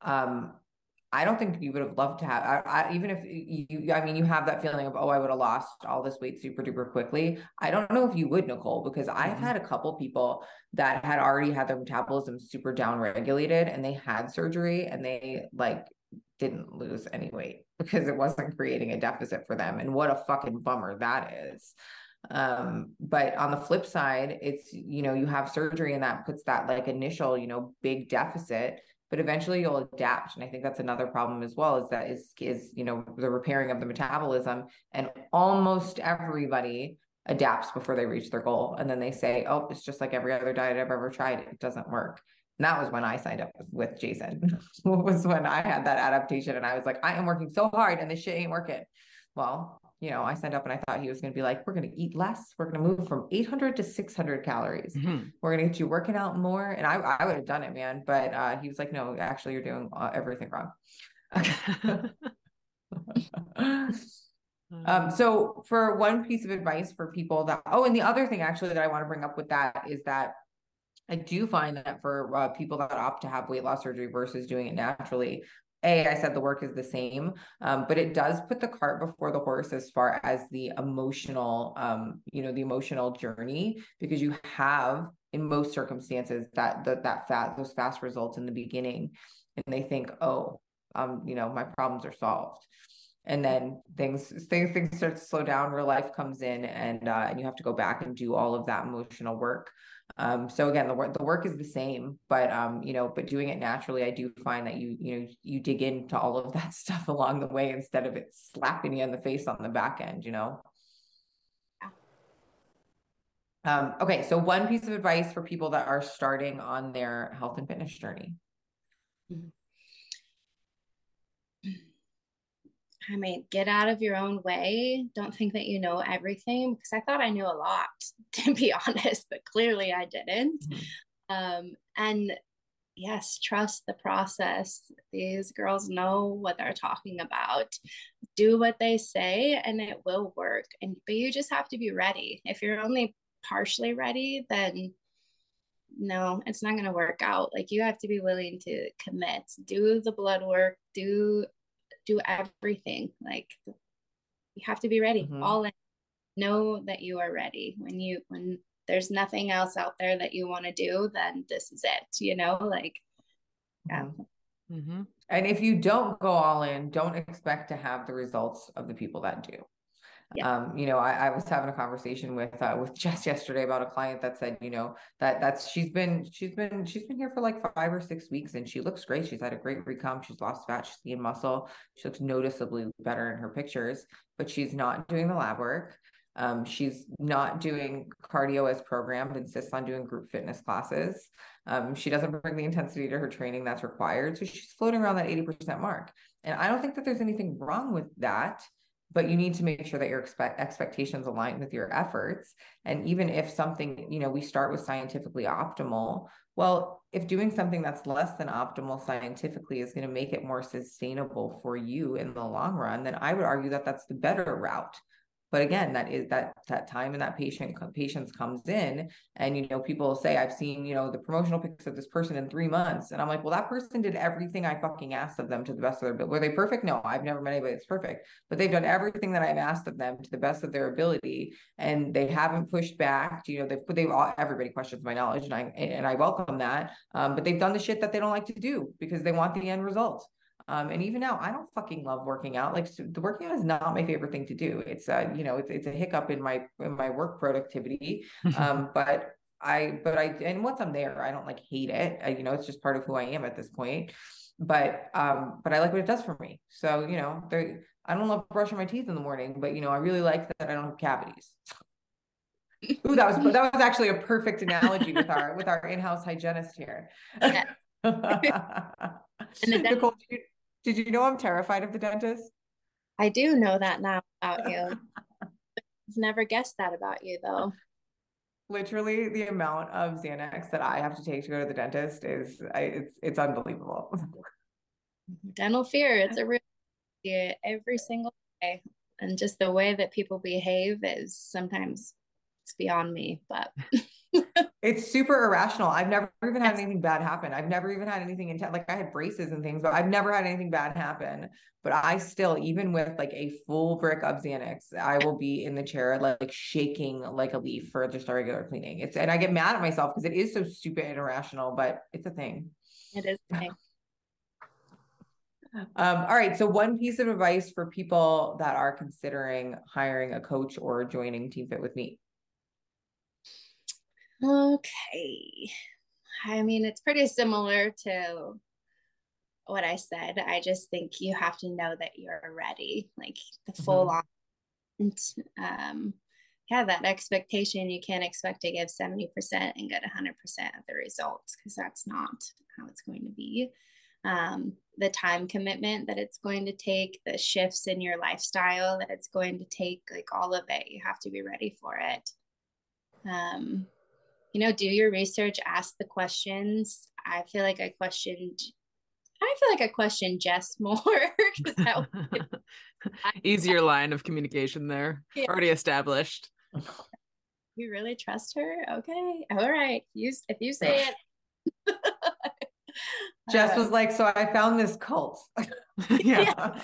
um, I don't think you would have loved to have, I, I, even if you, I mean, you have that feeling of, oh, I would have lost all this weight super duper quickly. I don't know if you would, Nicole, because I've had a couple people that had already had their metabolism super down regulated and they had surgery and they like didn't lose any weight because it wasn't creating a deficit for them. And what a fucking bummer that is. Um, but on the flip side, it's, you know, you have surgery and that puts that like initial, you know, big deficit, but eventually you'll adapt. And I think that's another problem as well, is that is, is, you know, the repairing of the metabolism, and almost everybody adapts before they reach their goal. And then they say, oh, it's just like every other diet I've ever tried. It doesn't work. And that was when I signed up with, with Jason was when I had that adaptation. And I was like, I am working so hard and this shit ain't working. Well, you know, I signed up and I thought he was going to be like, we're going to eat less. We're going to move from eight hundred to six hundred calories. Mm-hmm. We're going to get you working out more. And I, I would have done it, man. But uh, he was like, no, actually you're doing uh, everything wrong. Um, so for one piece of advice for people that, oh, and the other thing actually that I want to bring up with that is that I do find that for uh, people that opt to have weight loss surgery versus doing it naturally, A, I said the work is the same, um, but it does put the cart before the horse as far as the emotional, um, you know, the emotional journey, because you have in most circumstances that, that, that fat, those fast results in the beginning, and they think, oh, um, you know, my problems are solved. And then things, things, things start to slow down, real life comes in, and, uh, and you have to go back and do all of that emotional work. Um, so again, the work, the work is the same, but, um, you know, but doing it naturally, I do find that you, you know, you dig into all of that stuff along the way, instead of it slapping you in the face on the back end, you know? Um, okay. So one piece of advice for people that are starting on their health and fitness journey. I mean, get out of your own way. Don't think that you know everything, because I thought I knew a lot, to be honest, but clearly I didn't. Mm-hmm. Um, and yes, trust the process. These girls know what they're talking about. Do what they say and it will work. And but you just have to be ready. If you're only partially ready, then no, it's not going to work out. Like, you have to be willing to commit, do the blood work, do do everything. Like, you have to be ready. Mm-hmm. All in. Know that you are ready. When you, when there's nothing else out there that you want to do, then this is it, you know, like, yeah. Mm-hmm. And if you don't go all in, don't expect to have the results of the people that do. Yeah. Um, you know, I, I was having a conversation with, uh, with Jess yesterday about a client that said, you know, that that's, she's been, she's been, she's been here for like five or six weeks and she looks great. She's had a great recom. She's lost fat. She's gained muscle. She looks noticeably better in her pictures, but she's not doing the lab work. Um, she's not doing cardio as programmed, insists on doing group fitness classes. Um, she doesn't bring the intensity to her training that's required. So she's floating around that eighty percent mark. And I don't think that there's anything wrong with that. But you need to make sure that your expect expectations align with your efforts. And even if something, you know, we start with scientifically optimal, well, if doing something that's less than optimal scientifically is going to make it more sustainable for you in the long run, then I would argue that that's the better route. But again, that is that, that time and that patient patience comes in, and, you know, people say, I've seen, you know, the promotional pics of this person in three months. And I'm like, well, that person did everything I fucking asked of them to the best of their ability. Were they perfect? No, I've never met anybody that's perfect, but they've done everything that I've asked of them to the best of their ability. And they haven't pushed back, you know, they've put, they've all, everybody questions my knowledge, and I, and I welcome that. Um, but they've done the shit that they don't like to do because they want the end result. Um, and even now, I don't fucking love working out. Like, so the working out is not my favorite thing to do. It's a, you know, it's, it's a hiccup in my, in my work productivity. Um, but I, but I, and once I'm there, I don't like hate it. I, you know, it's just part of who I am at this point, but, um, but I like what it does for me. So, you know, there, I don't love brushing my teeth in the morning, but, you know, I really like that I don't have cavities. Ooh, that was, that was actually a perfect analogy with our, with our in-house hygienist here. Yeah. Nicole, do you, Did you know I'm terrified of the dentist? I do know that now about you. I've never guessed that about you, though. Literally, the amount of Xanax that I have to take to go to the dentist is, I, it's, it's unbelievable. Dental fear, it's a real fear every single day. And just the way that people behave is sometimes, it's beyond me, but... It's super irrational. I've never even had anything bad happen. I've never even had anything intense. Like, I had braces and things, but I've never had anything bad happen. But I still, even with like a full brick of Xanax, I will be in the chair, like shaking like a leaf for just a regular cleaning. It's, and I get mad at myself because it is so stupid and irrational, but it's a thing. It is a thing. Um, all right. So one piece of advice for people that are considering hiring a coach or joining Team Fit With Me. Okay. I mean, it's pretty similar to what I said. I just think you have to know that you're ready, like the full mm-hmm. on. Um, yeah, that expectation, you can't expect to give seventy percent and get one hundred percent of the results, because that's not how it's going to be. Um, the time commitment that it's going to take, the shifts in your lifestyle that it's going to take, like all of it, you have to be ready for it. Um, you know, do your research, ask the questions. I feel like I questioned, I feel like I questioned Jess more. 'Cause that was, Easier line of communication there. Yeah. Already established. You really trust her? Okay. All right. You, if you say it. Jess was like, so I found this cult. Yeah.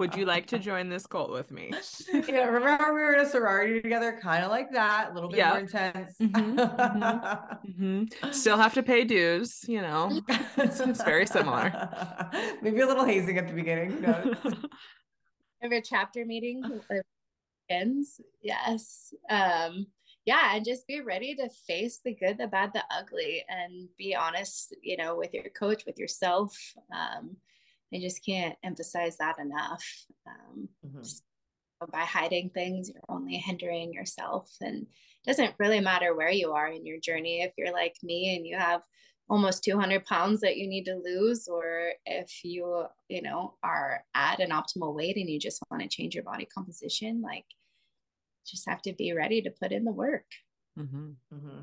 Would you like to join this cult with me? Yeah. Remember how we were in a sorority together? Kind of like that. A little bit yeah. more intense. Mm-hmm, mm-hmm, mm-hmm. Still have to pay dues, you know. It's, it's very similar. Maybe a little hazing at the beginning. Who knows? Every chapter meeting begins. Yes. Um, yeah. And just be ready to face the good, the bad, the ugly, and be honest, you know, with your coach, with yourself. Um, I just can't emphasize that enough. Um, mm-hmm. just by hiding things, you're only hindering yourself, and it doesn't really matter where you are in your journey. If you're like me and you have almost two hundred pounds that you need to lose, or if you, you know, are at an optimal weight and you just want to change your body composition, like just have to be ready to put in the work. Mm-hmm, mm-hmm.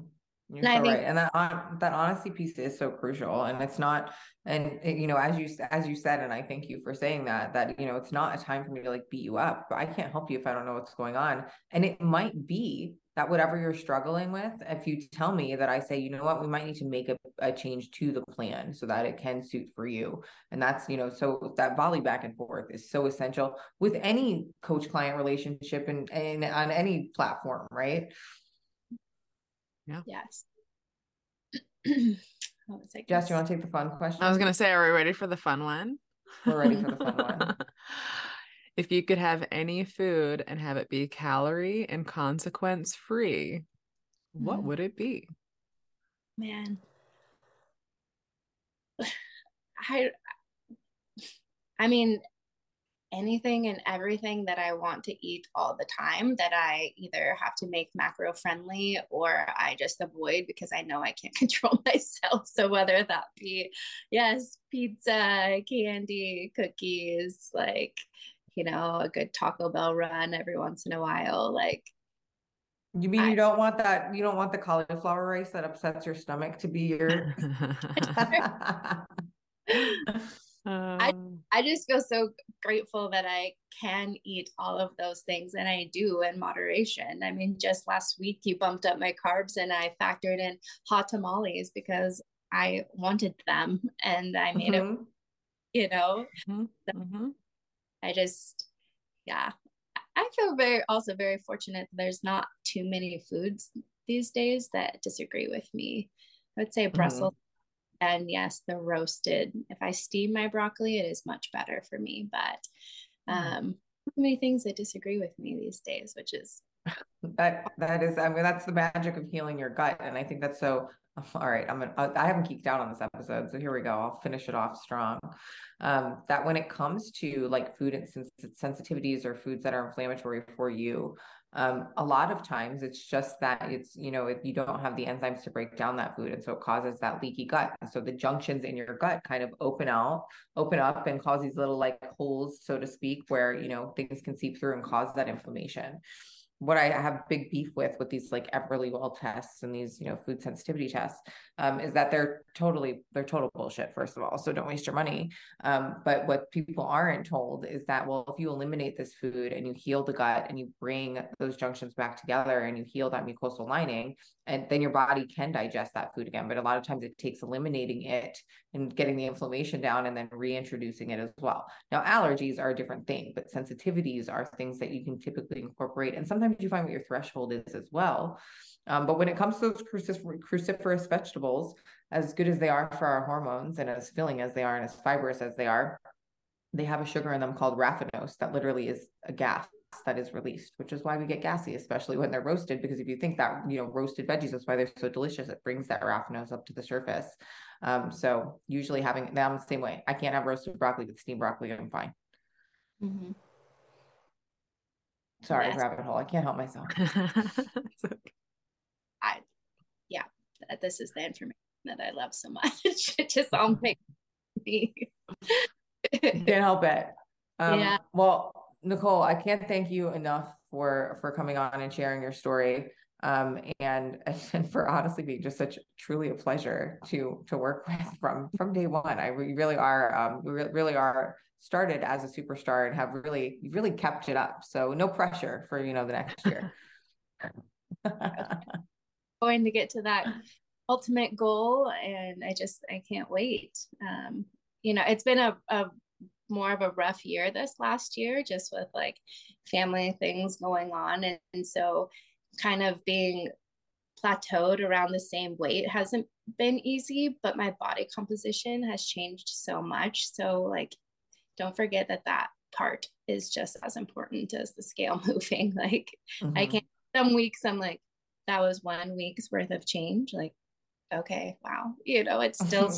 You're and so I think- right. And that, that honesty piece is so crucial, and it's not, and you know, as you, as you said, and I thank you for saying that, that, you know, it's not a time for me to like beat you up, but I can't help you if I don't know what's going on. And it might be that whatever you're struggling with, if you tell me that, I say, you know what, we might need to make a, a change to the plan so that it can suit for you. And that's, you know, so that volley back and forth is so essential with any coach client relationship and, and on any platform, right? Yeah. Yes. Jess, you want to take the fun question? I was going to say, are we ready for the fun one? We're ready for the fun one. If you could have any food and have it be calorie and consequence free, what would it be? Man, I, I mean, anything and everything that I want to eat all the time that I either have to make macro friendly or I just avoid because I know I can't control myself. So whether that be, yes, pizza, candy, cookies, like, you know, a good Taco Bell run every once in a while. Like, you mean I, you don't want that, you don't want the cauliflower rice that upsets your stomach to be your I, I just feel so grateful that I can eat all of those things, and I do in moderation. I mean, just last week you bumped up my carbs and I factored in hot tamales because I wanted them, and I made mm-hmm. it, you know, mm-hmm. So, mm-hmm. I just, yeah, I feel very, also very fortunate. There's not too many foods these days that disagree with me. I would say Brussels mm-hmm. and yes, the roasted. If I steam my broccoli, it is much better for me, but um, mm-hmm. many things that disagree with me these days, which is. That, that is, I mean, that's the magic of healing your gut. And I think that's so, all right, I'm gonna, I haven't geeked out on this episode, so here we go. I'll finish it off strong. Um, that when it comes to like food and sens- sensitivities or foods that are inflammatory for you, um, a lot of times it's just that it's, you know, if you don't have the enzymes to break down that food, and so it causes that leaky gut. And so the junctions in your gut kind of open out, open up and cause these little like holes, so to speak, where, you know, things can seep through and cause that inflammation. What I have big beef with, with these like Everlywell tests and these, you know, food sensitivity tests, um, is that they're totally, they're total bullshit, first of all. So don't waste your money. Um, but what people aren't told is that, well, if you eliminate this food and you heal the gut and you bring those junctions back together and you heal that mucosal lining, and then your body can digest that food again. But a lot of times it takes eliminating it and getting the inflammation down and then reintroducing it as well. Now, allergies are a different thing, but sensitivities are things that you can typically incorporate. And sometimes you find what your threshold is as well. Um, but when it comes to those crucif- cruciferous vegetables, as good as they are for our hormones and as filling as they are and as fibrous as they are, they have a sugar in them called raffinose that literally is a gas that is released, which is why we get gassy, especially when they're roasted, because if you think that, you know, roasted veggies, that's why they're so delicious. It brings that raffinose up to the surface. Um, so usually having them the same way, I can't have roasted broccoli, but steamed broccoli, I'm fine. Mm-hmm. Sorry, yes. Rabbit hole. I can't help myself. Okay. I, yeah, this is the information that I love so much. It just all makes me. Can't help it. Um, yeah. Well, Nicole, I can't thank you enough for, for coming on and sharing your story. Um, and, and for honestly being just such truly a pleasure to, to work with from, from day one. I, we really are, um, we re- really are started as a superstar and have really, really kept it up. So no pressure for, you know, the next year. Going to get to that ultimate goal. And I just, I can't wait. Um, you know, it's been a, a more of a rough year this last year, just with like family things going on. And, and so kind of being plateaued around the same weight hasn't been easy, but my body composition has changed so much. So like, don't forget that that part is just as important as the scale moving. Like mm-hmm. I can't, some weeks I'm like, that was one week's worth of change. Like, okay, wow. You know, it's still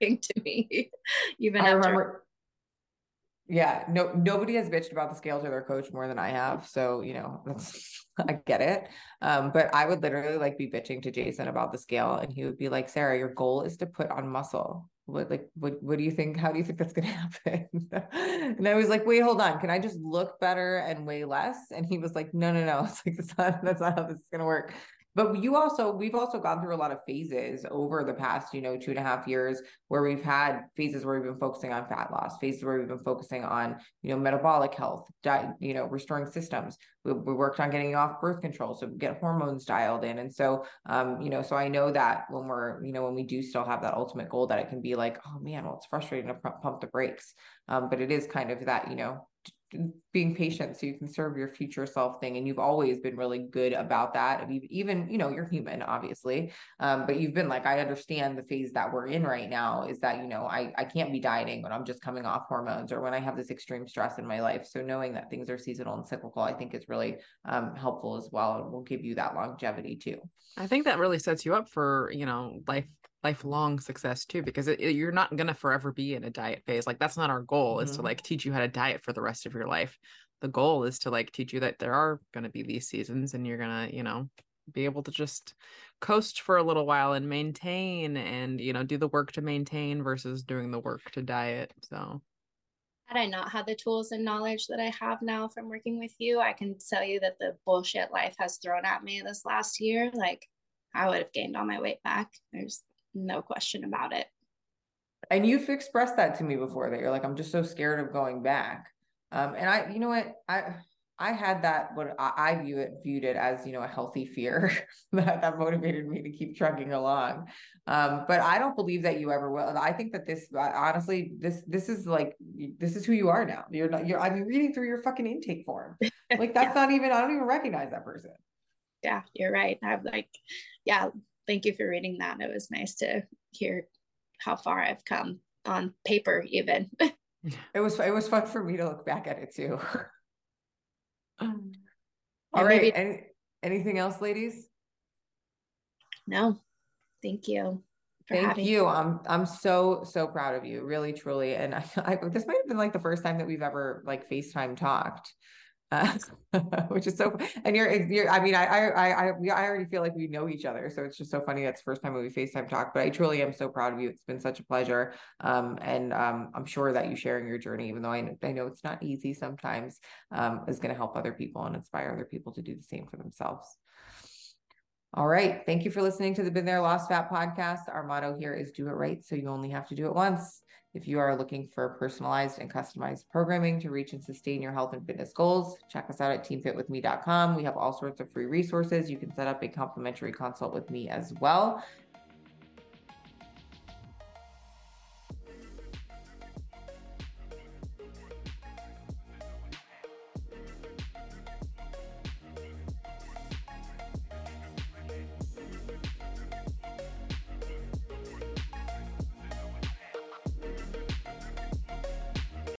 thing to me, even I after. Remember- Yeah, no, nobody has bitched about the scales or their coach more than I have. So, you know, that's, I get it. Um, but I would literally like be bitching to Jason about the scale and he would be like, Sarah, your goal is to put on muscle. What, like, what, what do you think? How do you think that's going to happen? And I was like, wait, hold on. Can I just look better and weigh less? And he was like, no, no, no. It's like, that's not, that's not how this is going to work. But you also, we've also gone through a lot of phases over the past, you know, two and a half years where we've had phases where we've been focusing on fat loss, phases where we've been focusing on, you know, metabolic health, diet, you know, restoring systems. We, we worked on getting off birth control, so get hormones dialed in. And so, um, you know, so I know that when we're, you know, when we do still have that ultimate goal, that it can be like, oh man, well, it's frustrating to pump the brakes. Um, but it is kind of that, you know, being patient so you can serve your future self thing. And you've always been really good about that. I mean, even, you know, you're human, obviously. Um, but you've been like, I understand the phase that we're in right now is that, you know, I, I can't be dieting when I'm just coming off hormones or when I have this extreme stress in my life. So knowing that things are seasonal and cyclical, I think is really um, helpful as well. And will give you that longevity too. I think that really sets you up for, you know, life, lifelong success too, because it, it, you're not going to forever be in a diet phase. Like that's not our goal mm-hmm. is to like teach you how to diet for the rest of your life. The goal is to like teach you that there are going to be these seasons and you're going to, you know, be able to just coast for a little while and maintain and, you know, do the work to maintain versus doing the work to diet. So had I not had the tools and knowledge that I have now from working with you, I can tell you that the bullshit life has thrown at me this last year, like I would have gained all my weight back. There's no question about it. And you've expressed that to me before that you're like, I'm just so scared of going back. Um, and I, you know what, I, I had that, what I, I view it, viewed it as, you know, a healthy fear that, that motivated me to keep trucking along. Um, but I don't believe that you ever will. I think that this, honestly, this, this is like, this is who you are now. You're not, you're, I'm reading through your fucking intake form. Like that's yeah. not even, I don't even recognize that person. Yeah, you're right. I'm like, yeah. Thank you for reading that. It was nice to hear how far I've come on paper, even. It was, it was fun for me to look back at it too. um, All right. Maybe- Any, anything else, ladies? No, thank you. Thank you. Me. I'm, I'm so, so proud of you. Really, truly. And I, I, this might've been like the first time that we've ever like FaceTime talked. Uh, which is so, and you're, you're, I mean, I, I, I, I already feel like we know each other. So it's just so funny. That's the first time we FaceTime talk, but I truly am so proud of you. It's been such a pleasure. Um, and, um, I'm sure that you sharing your journey, even though I, I know it's not easy sometimes, um, is going to help other people and inspire other people to do the same for themselves. All right. Thank you for listening to the Been There Lost Fat podcast. Our motto here is do it right. So you only have to do it once. If you are looking for personalized and customized programming to reach and sustain your health and fitness goals, check us out at team fit with me dot com. We have all sorts of free resources. You can set up a complimentary consult with me as well.